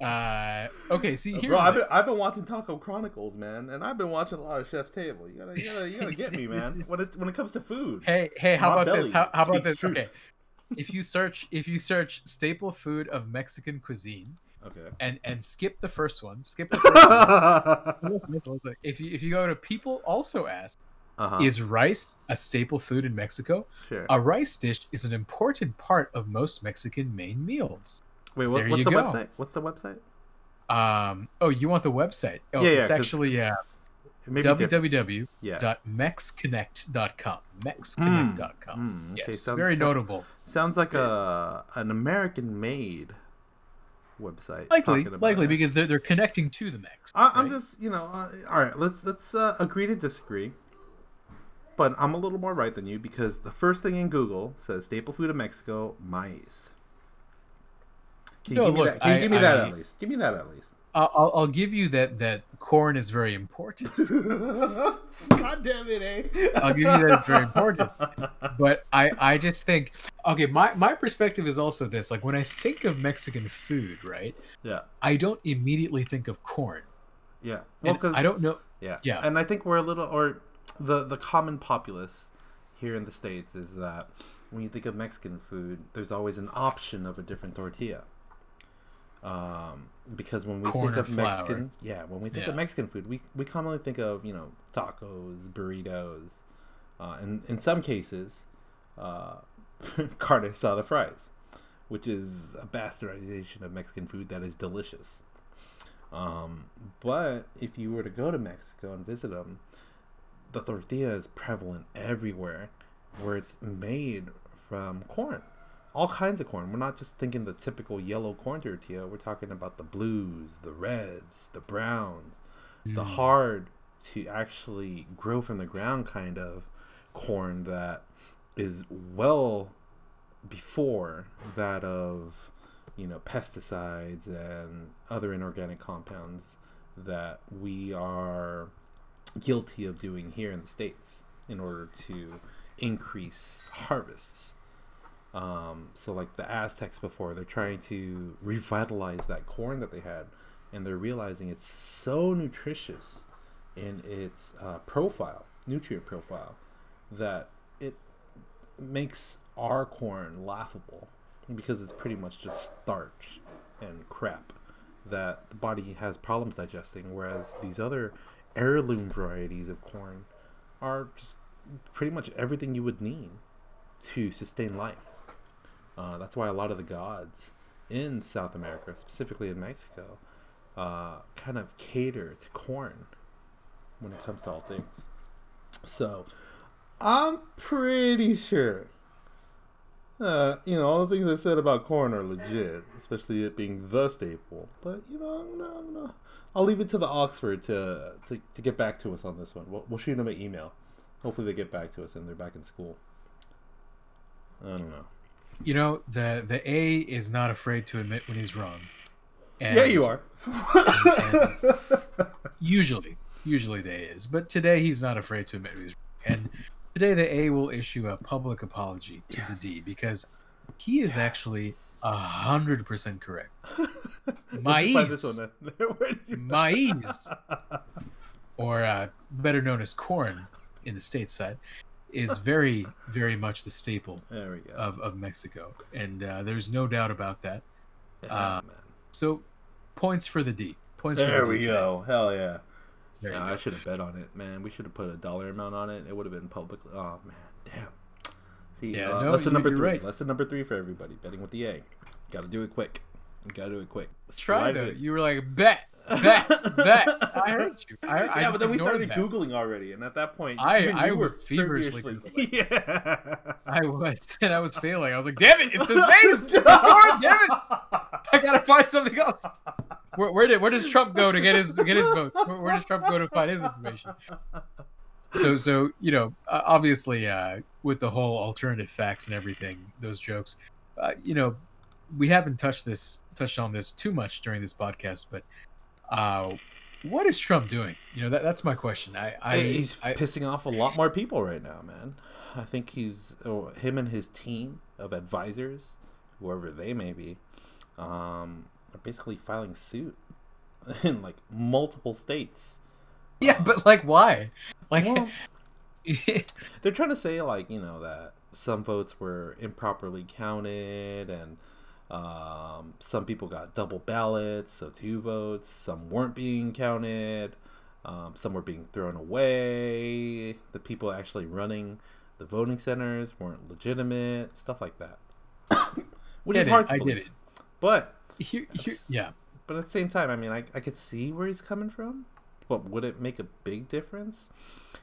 now. Uh, okay. See, here's. Bro, I've been, I've been watching Taco Chronicles, man, and I've been watching a lot of Chef's Table. You gotta, you gotta, you gotta get me, man. When it when it comes to food. Hey, hey, how about this? How, how about this? Truth. Okay. If you search, if you search staple food of Mexican cuisine, okay, and, and skip the first one, skip the first one. If you if you go to people also ask, uh-huh. is rice a staple food in Mexico? Sure. A rice dish is an important part of most Mexican main meals. Wait, what, what's the go. website? What's the website? Um. Oh, you want the website? Oh, yeah, it's yeah, actually uh, it w w w dot mex connect dot com mex connect dot com Mm, okay, yes, sounds, very sounds, notable. Sounds like yeah. a an American-made website. Likely, likely, it. because they're they're connecting to the Mex. I, right? I'm just, you know, uh, all right. Let's let's uh, agree to disagree. But I'm a little more right than you because the first thing in Google says staple food of Mexico, maize. Can you no, give me look, that? Can you I, give me I, that I, at least? Give me that at least. I'll, I'll give you that, that corn is very important. God damn it, eh? I'll give you that it's very important. But I, I just think, okay, my, my perspective is also this. Like, when I think of Mexican food, right? Yeah. I don't immediately think of corn. Yeah. Well, because I don't know. Yeah. Yeah. And I think we're a little, or the, the common populace here in the States is that when you think of Mexican food, there's always an option of a different tortilla. Um, because when we Corn think of flour. Mexican, yeah, when we think yeah. of Mexican food, we, we commonly think of, you know, tacos, burritos, uh, and in some cases, uh, carne asada fries, which is a bastardization of Mexican food that is delicious. Um, but if you were to go to Mexico and visit them, the tortilla is prevalent everywhere where it's made from corn. All kinds of corn. We're not just thinking the typical yellow corn tortilla. We're talking about the blues, the reds, the browns, mm. the hard to actually grow from the ground kind of corn that is well before that of, you know, pesticides and other inorganic compounds that we are guilty of doing here in the States in order to increase harvests. Um, so like the Aztecs before, they're trying to revitalize that corn that they had, and they're realizing it's so nutritious in its uh, profile, nutrient profile, that it makes our corn laughable because it's pretty much just starch and crap that the body has problems digesting, whereas these other heirloom varieties of corn are just pretty much everything you would need to sustain life. Uh, that's why a lot of the gods in South America, specifically in Mexico, uh, kind of cater to corn when it comes to all things. So, I'm pretty sure, uh, you know, all the things I said about corn are legit, especially it being the staple. But, you know, I'm gonna, I'm gonna, I'll leave it to the Oxford to, to, to get back to us on this one. We'll, we'll shoot them an email. Hopefully they get back to us and they're back in school. I don't know. You know, the the A is not afraid to admit when he's wrong. And, yeah, you are. and, and usually. Usually the A is. But today he's not afraid to admit when he's wrong. And today the A will issue a public apology to yes. the D because he is yes. actually one hundred percent correct. Maize. Maize. Or uh, better known as corn in the stateside. Is very, very much the staple there we go. Of, of Mexico. And uh, there's no doubt about that. Yeah, uh, so, points for the D. Points there for the we D go. Today. Hell yeah. There no, I should have bet on it, man. We should have put a dollar amount on it. It would have been public. Oh, man. Damn. See, yeah, uh, no, lesson number three. Right. Lesson number three for everybody. Betting with the A. Got to do it quick. Got to do it quick. Try to. You were like, bet. Bet, bet. I heard you. I, yeah, I but then we started that. Googling already, and at that point, I, I was were feverishly Googling. Yeah, I was, and I was failing. I was like, "Damn it, it's his face! It's his score! Damn it! I gotta find something else." Where, where did where does Trump go to get his get his votes? Where, where does Trump go to find his information? So, so you know, obviously, uh, with the whole alternative facts and everything, those jokes, uh, you know, we haven't touched this touched on this too much during this podcast, but. Uh, what is Trump doing? You know, that that's my question. I, I he's I, pissing off a lot more people right now, man. I think he's oh, him and his team of advisors, whoever they may be, um, are basically filing suit in like multiple states. Yeah, um, but like why? Like well, they're trying to say like, you know, that some votes were improperly counted and Um, some people got double ballots, so two votes. Some weren't being counted. Um, some were being thrown away. The people actually running the voting centers weren't legitimate. Stuff like that. Which is hard to believe. I get it. But here, here, yeah. But at the same time, I mean, I I could see where he's coming from. But would it make a big difference?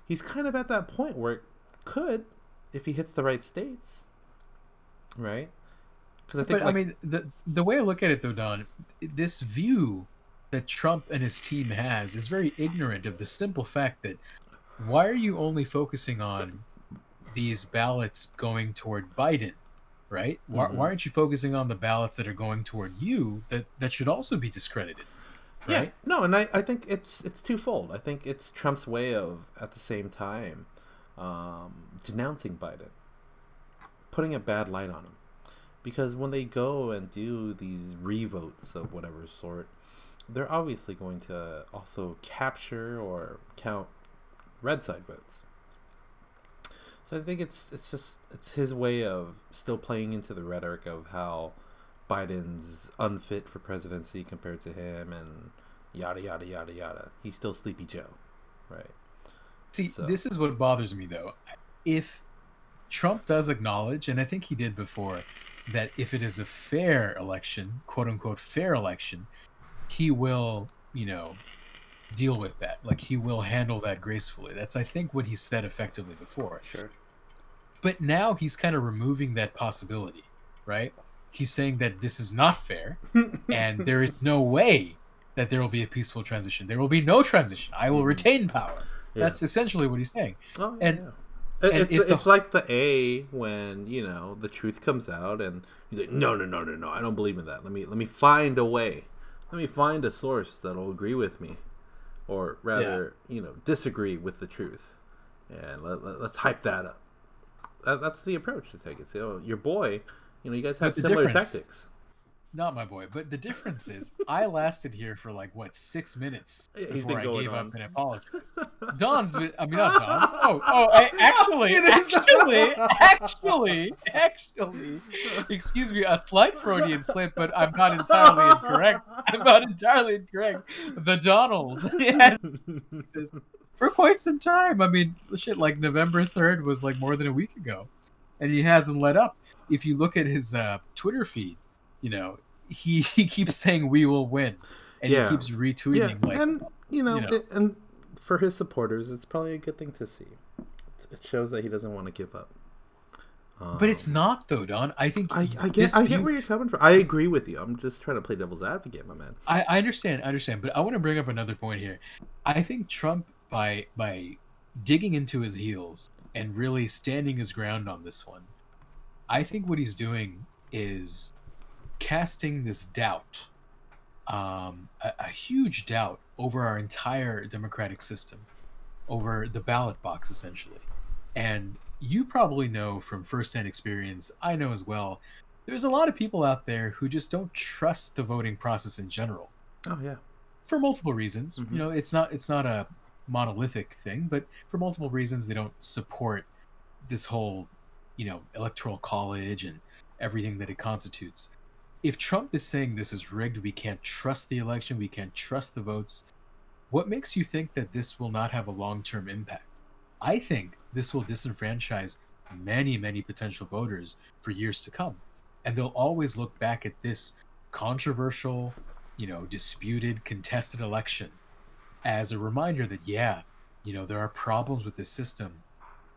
He's kind of at that point where it could, if he hits the right states, right? I, think, but, like, I mean, the the way I look at it, though, Don, this view that Trump and his team has is very ignorant of the simple fact that why are you only focusing on these ballots going toward Biden, right? Why, mm-hmm. why aren't you focusing on the ballots that are going toward you that, that should also be discredited, right? Yeah, no, and I, I think it's, it's twofold. I think it's Trump's way of, at the same time, um, denouncing Biden, putting a bad light on him. Because when they go and do these revotes of whatever sort, they're obviously going to also capture or count red side votes. So I think it's it's just it's his way of still playing into the rhetoric of how Biden's unfit for presidency compared to him and yada yada yada yada. He's still Sleepy Joe, right? See, so. This is what bothers me though. If Trump does acknowledge, and I think he did before, that if it is a fair election, quote unquote fair election, he will, you know, deal with that. Like he will handle that gracefully. That's, I think, what he said effectively before. Sure. But now he's kind of removing that possibility, right? He's saying that this is not fair and there is no way that there will be a peaceful transition. There will be no transition. I will retain power. Yeah. That's essentially what he's saying. Oh, and yeah. It's, the, it's like the A when, you know, the truth comes out and he's like, no, no, no, no, no, I don't believe in that. Let me let me find a way. Let me find a source that'll agree with me or rather, yeah. you know, disagree with the truth. And let, let, let's hype that up. That, that's the approach to take it. So your boy, you know, you guys have similar tactics. Not my boy, but the difference is I lasted here for like what six minutes yeah, before I gave on. up and apologized. Don's, been, I mean not Don. Oh, oh, I, actually, actually, actually, actually. Excuse me, a slight Freudian slip, but I'm not entirely incorrect. I'm not entirely incorrect. The Donald has for quite some time. I mean, shit, like November third was like more than a week ago, and he hasn't let up. If you look at his uh, Twitter feed. You know, he, he keeps saying we will win, and yeah. he keeps retweeting. Yeah. Like, and you know, you know. It, and for his supporters, it's probably a good thing to see. It shows that he doesn't want to give up. Um, but it's not though, Don. I think I, I get I view... get where you're coming from. I agree with you. I'm just trying to play devil's advocate, my man. I, I understand, I understand, but I want to bring up another point here. I think Trump by by digging into his heels and really standing his ground on this one. I think what he's doing is. Casting this doubt, um, a, a huge doubt over our entire democratic system, over the ballot box, essentially. And you probably know from firsthand experience, I know as well, there's a lot of people out there who just don't trust the voting process in general. Oh, yeah. For multiple reasons. Mm-hmm. You know, it's not it's not a monolithic thing, but for multiple reasons, they don't support this whole, you know, electoral college and everything that it constitutes. If Trump is saying this is rigged, we can't trust the election, we can't trust the votes, what makes you think that this will not have a long-term impact? I think this will disenfranchise many, many potential voters for years to come. And they'll always look back at this controversial, you know, disputed, contested election as a reminder that, yeah, you know, there are problems with this system.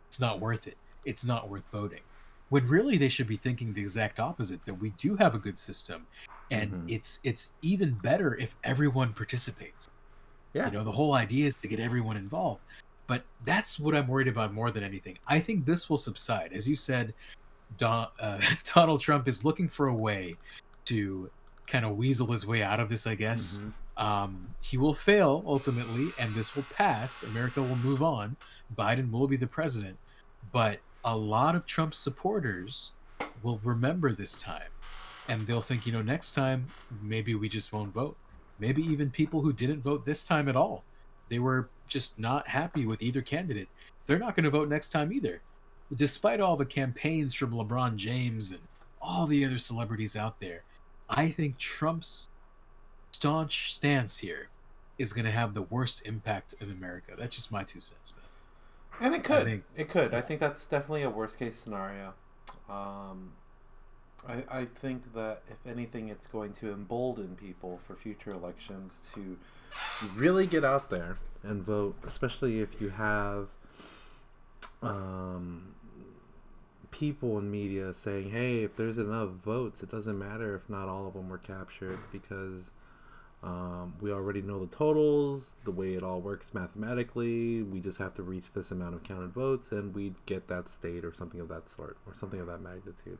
It's not worth it. It's not worth voting. When really they should be thinking the exact opposite, that we do have a good system. And mm-hmm. it's it's even better if everyone participates. Yeah. You know, the whole idea is to get everyone involved. But that's what I'm worried about more than anything. I think this will subside. As you said, Don, uh, Donald Trump is looking for a way to kind of weasel his way out of this, I guess. Mm-hmm. Um, he will fail ultimately, and this will pass. America will move on. Biden will be the president. But a lot of Trump's supporters will remember this time. And they'll think, you know, next time, maybe we just won't vote. Maybe even people who didn't vote this time at all, they were just not happy with either candidate, they're not going to vote next time either. Despite all the campaigns from LeBron James and all the other celebrities out there, I think Trump's staunch stance here is going to have the worst impact in America. That's just my two cents. And it could. Think, it could. I think that's definitely a worst-case scenario. Um, I, I think that, if anything, it's going to embolden people for future elections to really get out there and vote, especially if you have um, people in media saying, hey, if there's enough votes, it doesn't matter if not all of them were captured, because um, we already know the totals, the way it all works mathematically. We just have to reach this amount of counted votes, and we'd get that state or something of that sort, or something of that magnitude.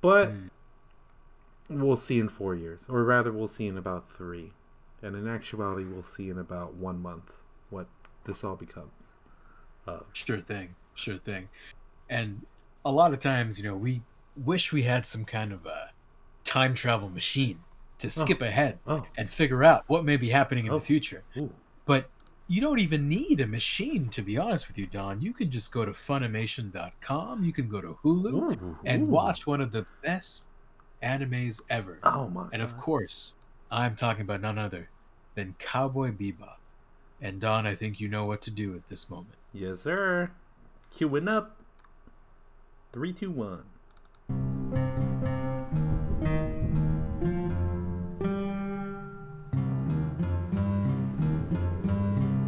But we'll see in four years, or rather we'll see in about three. And in actuality, we'll see in about one month what this all becomes. Uh, sure thing. Sure thing. And a lot of times, you know, we wish we had some kind of a time travel machine to skip oh, ahead oh. and figure out what may be happening in oh, the future. Ooh. But you don't even need a machine, to be honest with you, Don. You can just go to Funimation dot com. You can go to Hulu ooh, and ooh. watch one of the best animes ever. Oh my! And of God. course, I'm talking about none other than Cowboy Bebop. And Don, I think you know what to do at this moment. Yes, sir. Queuing up. Three, two, one.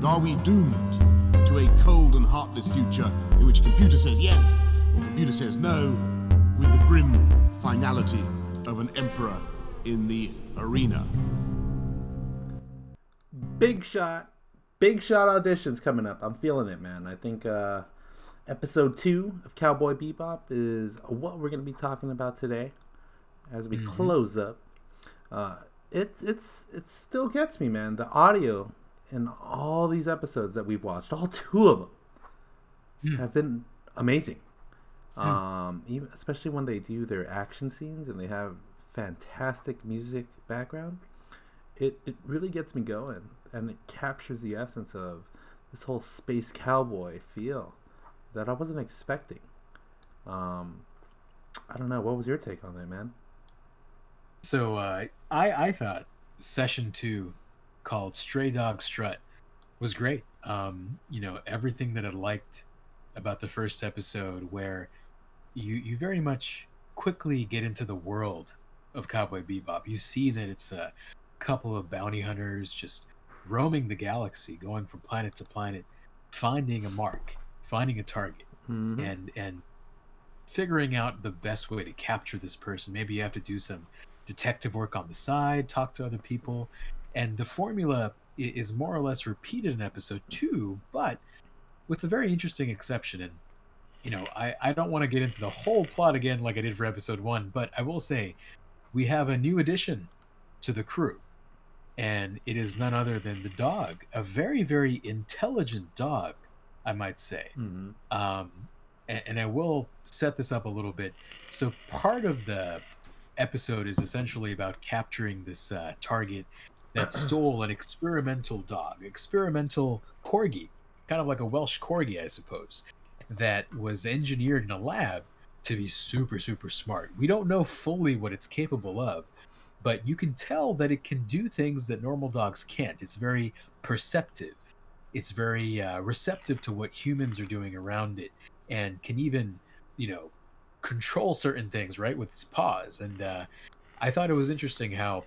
Are we doomed to a cold and heartless future in which computer says yes or computer says no, with the grim finality of an emperor in the arena? Big shot, big shot auditions coming up. I'm feeling it, man. I think uh, episode two of Cowboy Bebop is what we're going to be talking about today as we mm-hmm. close up. Uh, it's it's it still gets me, man. The audio and all these episodes that we've watched, all two of them, mm. have been amazing. Mm. Um, even, especially when they do their action scenes and they have fantastic music background. It, it really gets me going, and it captures the essence of this whole space cowboy feel that I wasn't expecting. Um, I don't know. What was your take on that, man? So uh, I, I thought session two, called Stray Dog Strut, was great. Um, you know, everything that I liked about the first episode, where you you very much quickly get into the world of Cowboy Bebop. You see that it's a couple of bounty hunters just roaming the galaxy, going from planet to planet, finding a mark, finding a target, mm-hmm. and and figuring out the best way to capture this person. Maybe you have to do some detective work on the side, talk to other people. And the formula is more or less repeated in episode two, but with a very interesting exception. And, you know, I, I don't want to get into the whole plot again like I did for episode one, but I will say we have a new addition to the crew. And it is none other than the dog, a very, very intelligent dog, I might say. Mm-hmm. Um, and, and I will set this up a little bit. So part of the episode is essentially about capturing this uh, target that stole an experimental dog, experimental corgi, kind of like a Welsh corgi, I suppose, that was engineered in a lab to be super, super smart. We don't know fully what it's capable of, but you can tell that it can do things that normal dogs can't. It's very perceptive. It's very uh, receptive to what humans are doing around it, and can even, you know, control certain things, right, with its paws. And uh, I thought it was interesting how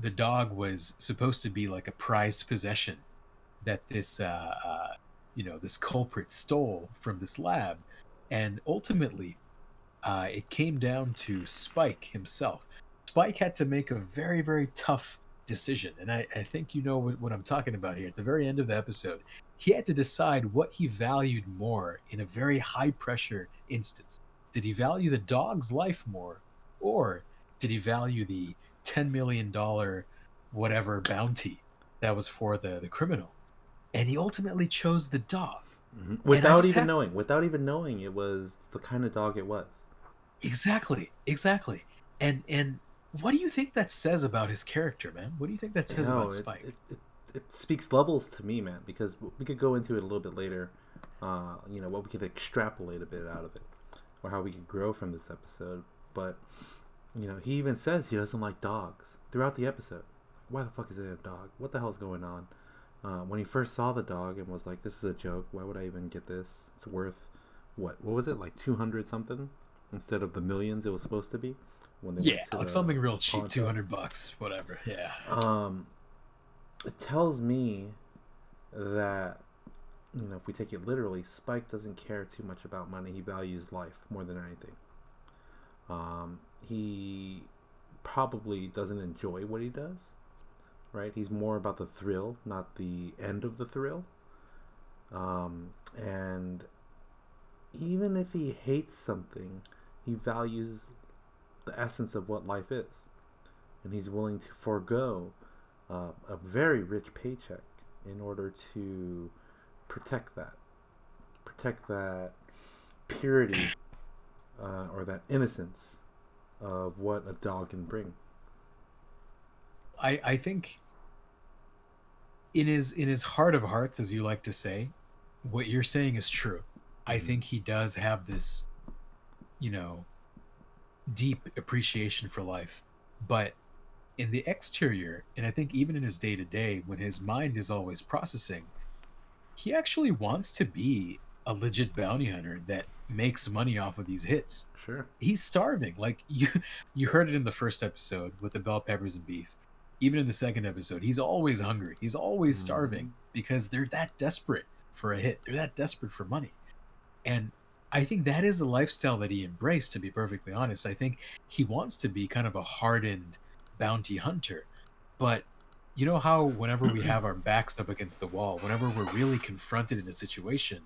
the dog was supposed to be like a prized possession that this, uh, uh, you know, this culprit stole from this lab. And ultimately, uh, it came down to Spike himself. Spike had to make a very, very tough decision. And I, I think you know what, what I'm talking about here. At the very end of the episode, he had to decide what he valued more in a very high-pressure instance. Did he value the dog's life more, or did he value the ten million dollars whatever bounty that was for the, the criminal? And he ultimately chose the dog. Mm-hmm. Without even knowing. To... Without even knowing it was the kind of dog it was. Exactly. Exactly. And and what do you think that says about his character, man? What do you think that says no, about it, Spike? It, it, it speaks levels to me, man, because we could go into it a little bit later, uh, you know, what we could extrapolate a bit out of it, or how we could grow from this episode. But, you know, he even says he doesn't like dogs throughout the episode. Why the fuck is there a dog? What the hell is going on? Uh, when he first saw the dog and was like, this is a joke. Why would I even get this? It's worth, what? What was it? Like two hundred something instead of the millions it was supposed to be? When they yeah, like something real cheap, two hundred bucks, whatever. Yeah. Um, it tells me that, you know, if we take it literally, Spike doesn't care too much about money. He values life more than anything. Um, he probably doesn't enjoy what he does, right? He's more about the thrill, not the end of the thrill. Um, and even if he hates something, he values the essence of what life is, and he's willing to forego uh, a very rich paycheck in order to protect that protect that purity uh, or that innocence of what a dog can bring. I, I think in his in his heart of hearts, as you like to say, what you're saying is true. I think he does have this, you know, deep appreciation for life, but in the exterior, and I think even in his day-to-day, when his mind is always processing, he actually wants to be a legit bounty hunter that makes money off of these hits. Sure, he's starving. Like you you heard it in the first episode with the bell peppers and beef. Even in the second episode, he's always hungry, he's always mm-hmm. starving, because they're that desperate for a hit, they're that desperate for money. And I think that is the lifestyle that he embraced, to be perfectly honest. I think he wants to be kind of a hardened bounty hunter. But you know how whenever we have our backs up against the wall, whenever we're really confronted in a situation,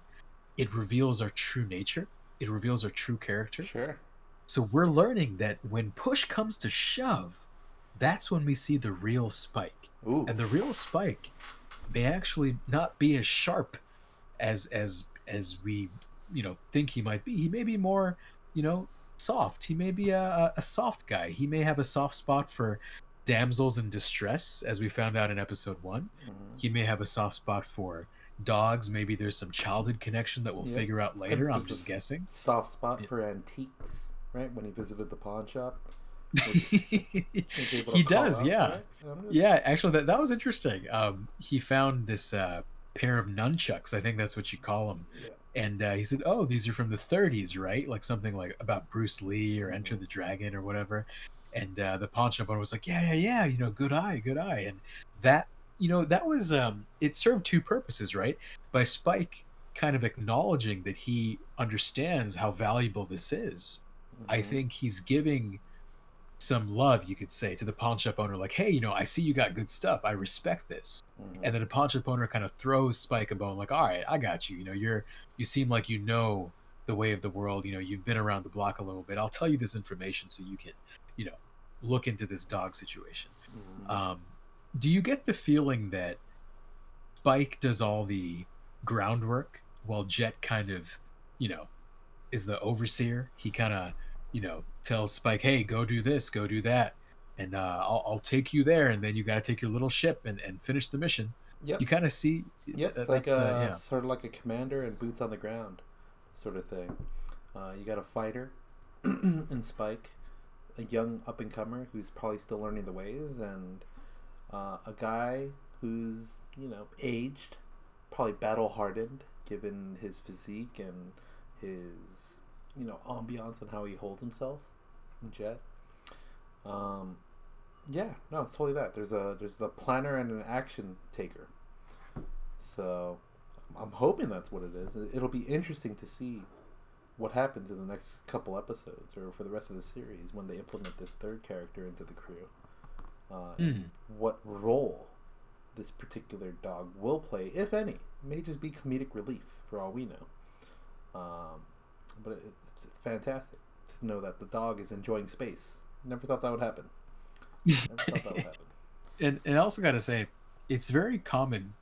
it reveals our true nature. It reveals our true character. Sure. So we're learning that when push comes to shove, that's when we see the real Spike. Ooh. And the real Spike may actually not be as sharp as as as we... you know, think he might be. He may be more, you know, soft. He may be a, a soft guy. He may have a soft spot for damsels in distress, as we found out in episode one. Mm. He may have a soft spot for dogs. Maybe there's some childhood connection that we'll yep. figure out later. I'm just guessing. Soft spot yeah. for antiques, right? When he visited the pawn shop. He does, out, yeah. Right? Just... Yeah, actually, that, that was interesting. Um, he found this uh, pair of nunchucks. I think that's what you call them. Yeah. And uh, he said, oh, these are from the thirties, right? Like something like about Bruce Lee or Enter the Dragon or whatever. And uh, the pawn shop owner was like, yeah, yeah, yeah, you know, good eye, good eye. And that, you know, that was, um, it served two purposes, right? By Spike kind of acknowledging that he understands how valuable this is. Mm-hmm. I think he's giving some love, you could say, to the pawn shop owner. Like, hey, you know, I see you got good stuff. I respect this. Mm-hmm. And then the pawn shop owner kind of throws Spike a bone, like, all right, I got you. You know, you're, you seem like you know the way of the world. You know, you've been around the block a little bit. I'll tell you this information so you can, you know, look into this dog situation. Mm-hmm. Um, do you get the feeling that Spike does all the groundwork while Jet kind of, you know, is the overseer? He kind of, you know, tells Spike, hey, go do this, go do that, and uh, I'll, I'll take you there, and then you got to take your little ship and, and finish the mission. Yep. You kind of see... Yep, that, it's like a, the, yeah. sort of like a commander and boots on the ground sort of thing. Uh, you got a fighter in Spike, a young up-and-comer who's probably still learning the ways, and uh, a guy who's, you know, aged, probably battle-hardened, given his physique and his... you know, ambiance and how he holds himself in Jet. Um, Yeah, no, it's totally that. There's a there's the planner and an action taker. So I'm hoping that's what it is. It'll be interesting to see what happens in the next couple episodes or for the rest of the series when they implement this third character into the crew. Uh, mm. What role this particular dog will play, if any. It may just be comedic relief for all we know. Um, but it, it's fantastic to know that the dog is enjoying space. Never thought that would happen. Never thought that would happen. And, and I also got to say, it's very common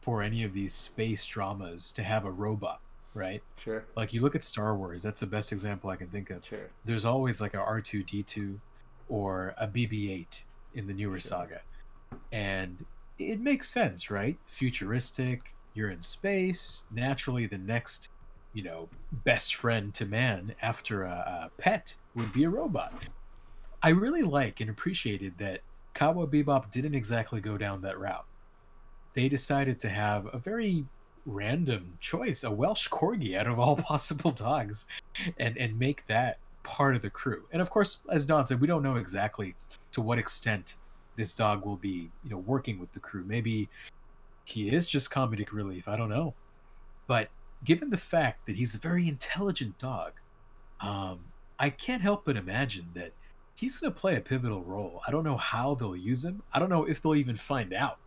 for any of these space dramas to have a robot, right? Sure. Like you look at Star Wars, that's the best example I can think of. Sure. There's always like a R two D two or a B B eight in the newer sure. saga. And it makes sense, right? Futuristic, you're in space. Naturally, the next, you know, best friend to man after a, a pet would be a robot. I really like and appreciated that Cowboy Bebop didn't exactly go down that route. They decided to have a very random choice, a Welsh Corgi out of all possible dogs, and, and make that part of the crew. And of course, as Don said, we don't know exactly to what extent this dog will be, you know, working with the crew. Maybe he is just comedic relief. I don't know. But given the fact that he's a very intelligent dog, um, I can't help but imagine that he's going to play a pivotal role. I don't know how they'll use him. I don't know if they'll even find out.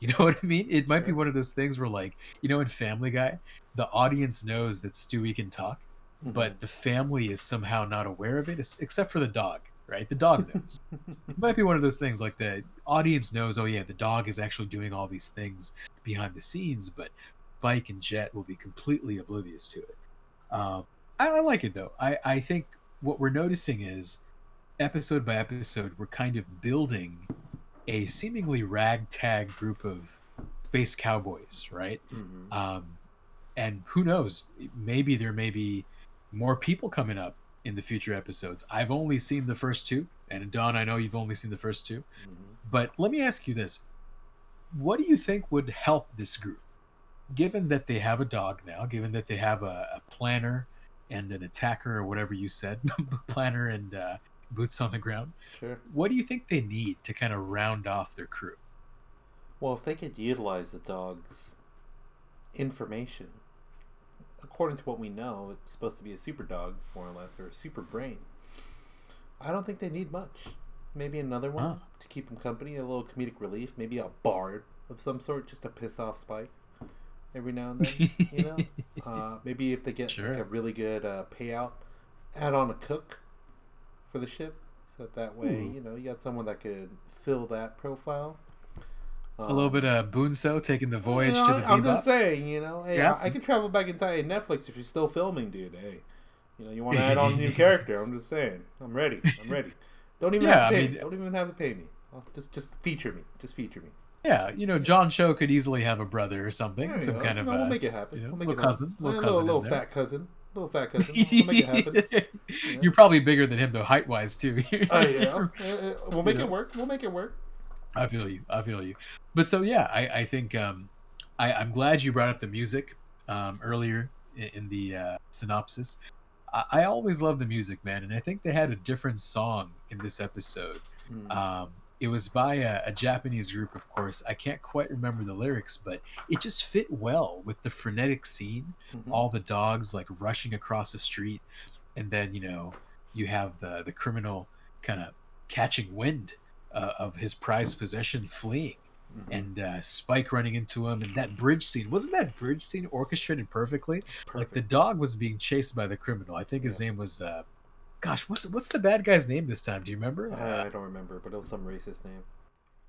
You know what I mean? It might sure. be one of those things where, like, you know, in Family Guy, the audience knows that Stewie can talk, mm-hmm. but the family is somehow not aware of it, except for the dog, right? The dog knows. It might be one of those things like the audience knows, oh, yeah, the dog is actually doing all these things behind the scenes, but Vike and Jet will be completely oblivious to it. Um, I, I like it, though. I, I think what we're noticing is episode by episode, we're kind of building a seemingly ragtag group of space cowboys, right? Mm-hmm. Um, and who knows? Maybe there may be more people coming up in the future episodes. I've only seen the first two, and Don, I know you've only seen the first two. Mm-hmm. But let me ask you this. What do you think would help this group? Given that they have a dog now, given that they have a, a planner and an attacker or whatever you said, planner and... Uh, boots on the ground. Sure. What do you think they need to kind of round off their crew? Well, if they could utilize the dog's information, according to what we know, it's supposed to be a super dog, more or less, or a super brain. I don't think they need much. Maybe another one huh. to keep them company, a little comedic relief, maybe a bard of some sort, just to piss off Spike every now and then, you know? Uh, maybe if they get sure. like, a really good uh, payout, add on a cook for the ship, so that, that way Ooh. you know, you got someone that could fill that profile. Um, a little bit of Bunso taking the voyage you know, to the Bebop. I'm just saying, you know, hey, yeah. I, I can travel back in time. Netflix, if you're still filming, dude, hey, you know, you want to add on a new character. I'm just saying, I'm ready. I'm ready. Don't even yeah, have to pay I mean, me. Don't even have to pay me. I'll just just feature me. Just feature me. Yeah, you know, John Cho could easily have a brother or something, some go. kind no, of we'll uh, make it happen. You know, we'll make little, it cousin, happen. little cousin, little, little fat cousin. Little fat cousin. We'll make it happen. Yeah. You're probably bigger than him though, height wise too. Oh yeah. We'll make you know. it work. We'll make it work. I feel you. I feel you. But so yeah, I, I think um, I, I'm glad you brought up the music um, earlier in, in the uh, synopsis. I, I always love the music, man, and I think they had a different song in this episode. Mm. Um, it was by a, a Japanese group, of course. I can't quite remember the lyrics, but it just fit well with the frenetic scene. Mm-hmm. All the dogs like rushing across the street. And then, you know, you have the, the criminal kind of catching wind uh, of his prized possession fleeing. Mm-hmm. And uh, Spike running into him. And that bridge scene, wasn't that bridge scene orchestrated perfectly? Perfect. Like the dog was being chased by the criminal. I think yeah. his name was... Uh, Gosh, what's what's the bad guy's name this time? Do you remember? Uh, I don't remember, but it was some racist name.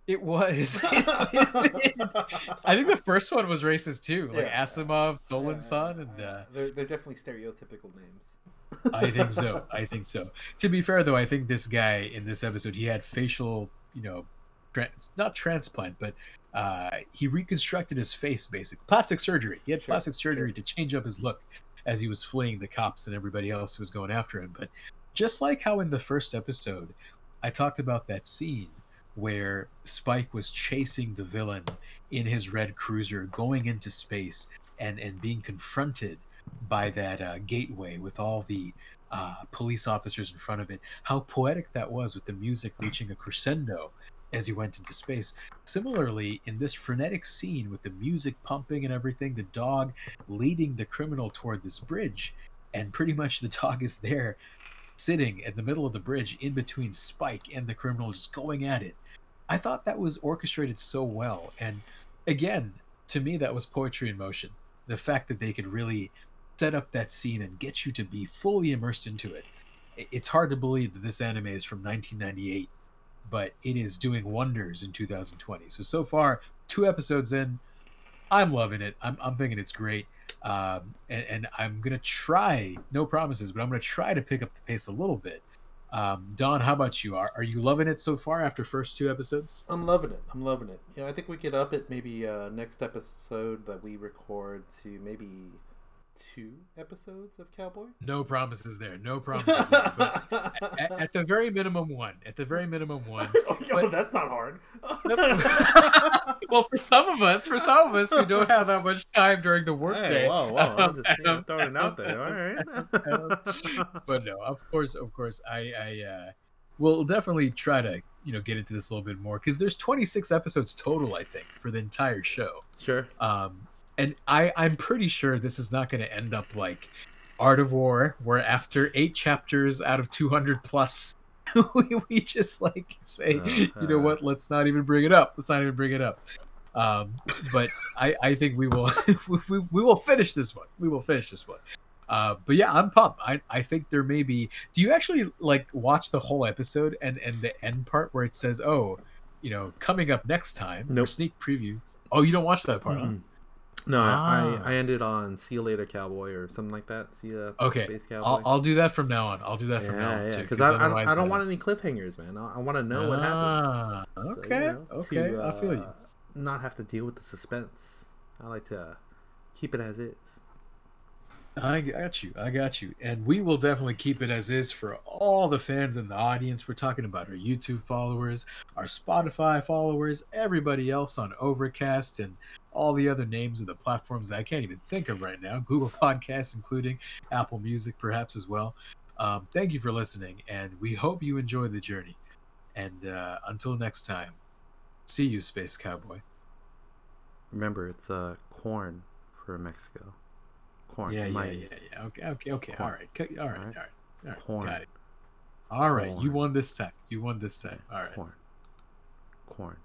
It was. I think the first one was racist too, like yeah, Asimov, yeah, Solinson, yeah, and uh, they're they're definitely stereotypical names. I think so. I think so. To be fair, though, I think this guy in this episode he had facial, you know, trans, not transplant, but uh, he reconstructed his face, basically plastic surgery. He had sure, plastic surgery sure. to change up his look as he was fleeing the cops and everybody else who was going after him, but. Just like how in the first episode, I talked about that scene where Spike was chasing the villain in his red cruiser, going into space and, and being confronted by that uh, gateway with all the uh, police officers in front of it. How poetic that was, with the music reaching a crescendo as you went into space. Similarly, in this frenetic scene with the music pumping and everything, the dog leading the criminal toward this bridge, and pretty much the dog is there sitting in the middle of the bridge in between Spike and the criminal, just going at it. I thought that was orchestrated so well. And again, to me, that was poetry in motion. The fact that they could really set up that scene and get you to be fully immersed into it. It's hard to believe that this anime is from nineteen ninety-eight, but it is doing wonders in two thousand twenty. So, so far, two episodes in, I'm loving it. I'm, I'm thinking it's great. Um, and, and I'm going to try, no promises, but I'm going to try to pick up the pace a little bit. Um, Don, how about you? Are, are you loving it so far after first two episodes? I'm loving it. I'm loving it. Yeah, I think we could up it maybe uh, next episode that we record to maybe two episodes of Cowboy. No promises there. No promises there. But at, at the very minimum, one. At the very minimum, one. Oh, but, that's not hard. Well, for some of us, for some of us who don't have that much time during the workday. Hey, whoa, whoa! I'm um, just um, throwing it out there. All right. Um, but no, of course, of course, I, I uh, will definitely try to, you know, get into this a little bit more, because there's twenty-six episodes total, I think, for the entire show. Sure. Um. And I, I'm pretty sure this is not going to end up like Art of War, where after eight chapters out of two hundred plus, we, we just like say, uh-huh. you know what, let's not even bring it up. Let's not even bring it up. Um, but I, I think we will we, we will finish this one. We will finish this one. Uh, but yeah, I'm pumped. I, I think there may be... Do you actually like watch the whole episode and, and the end part where it says, oh, you know, coming up next time, nope. or sneak preview? Oh, you don't watch that part, mm-hmm. huh? No, ah. I, I ended on "See You Later, Cowboy" or something like that. See ya, okay. Space Cowboy. I'll, I'll do that from now on. I'll do that from yeah, now on yeah. too. Because I, I, I don't that... want any cliffhangers, man. I, I want to know what ah, happens. Okay, so, you know, okay, to, uh, I feel you. Not have to deal with the suspense. I like to uh, keep it as is. I got you. I got you. And we will definitely keep it as is for all the fans in the audience. We're talking about our YouTube followers, our Spotify followers, everybody else on Overcast, and all the other names of the platforms that I can't even think of right now. Google Podcasts, including Apple Music, perhaps as well. Um, thank you for listening, and we hope you enjoy the journey. And uh, until next time, see you, Space Cowboy. Remember, it's uh, corn for Mexico. Corn. Yeah, yeah, yeah, yeah. Okay, okay, okay. All right. all right, all right, all right, all right. Corn. Got it. All right, corn. You won this time. You won this time. All right. Corn. Corn.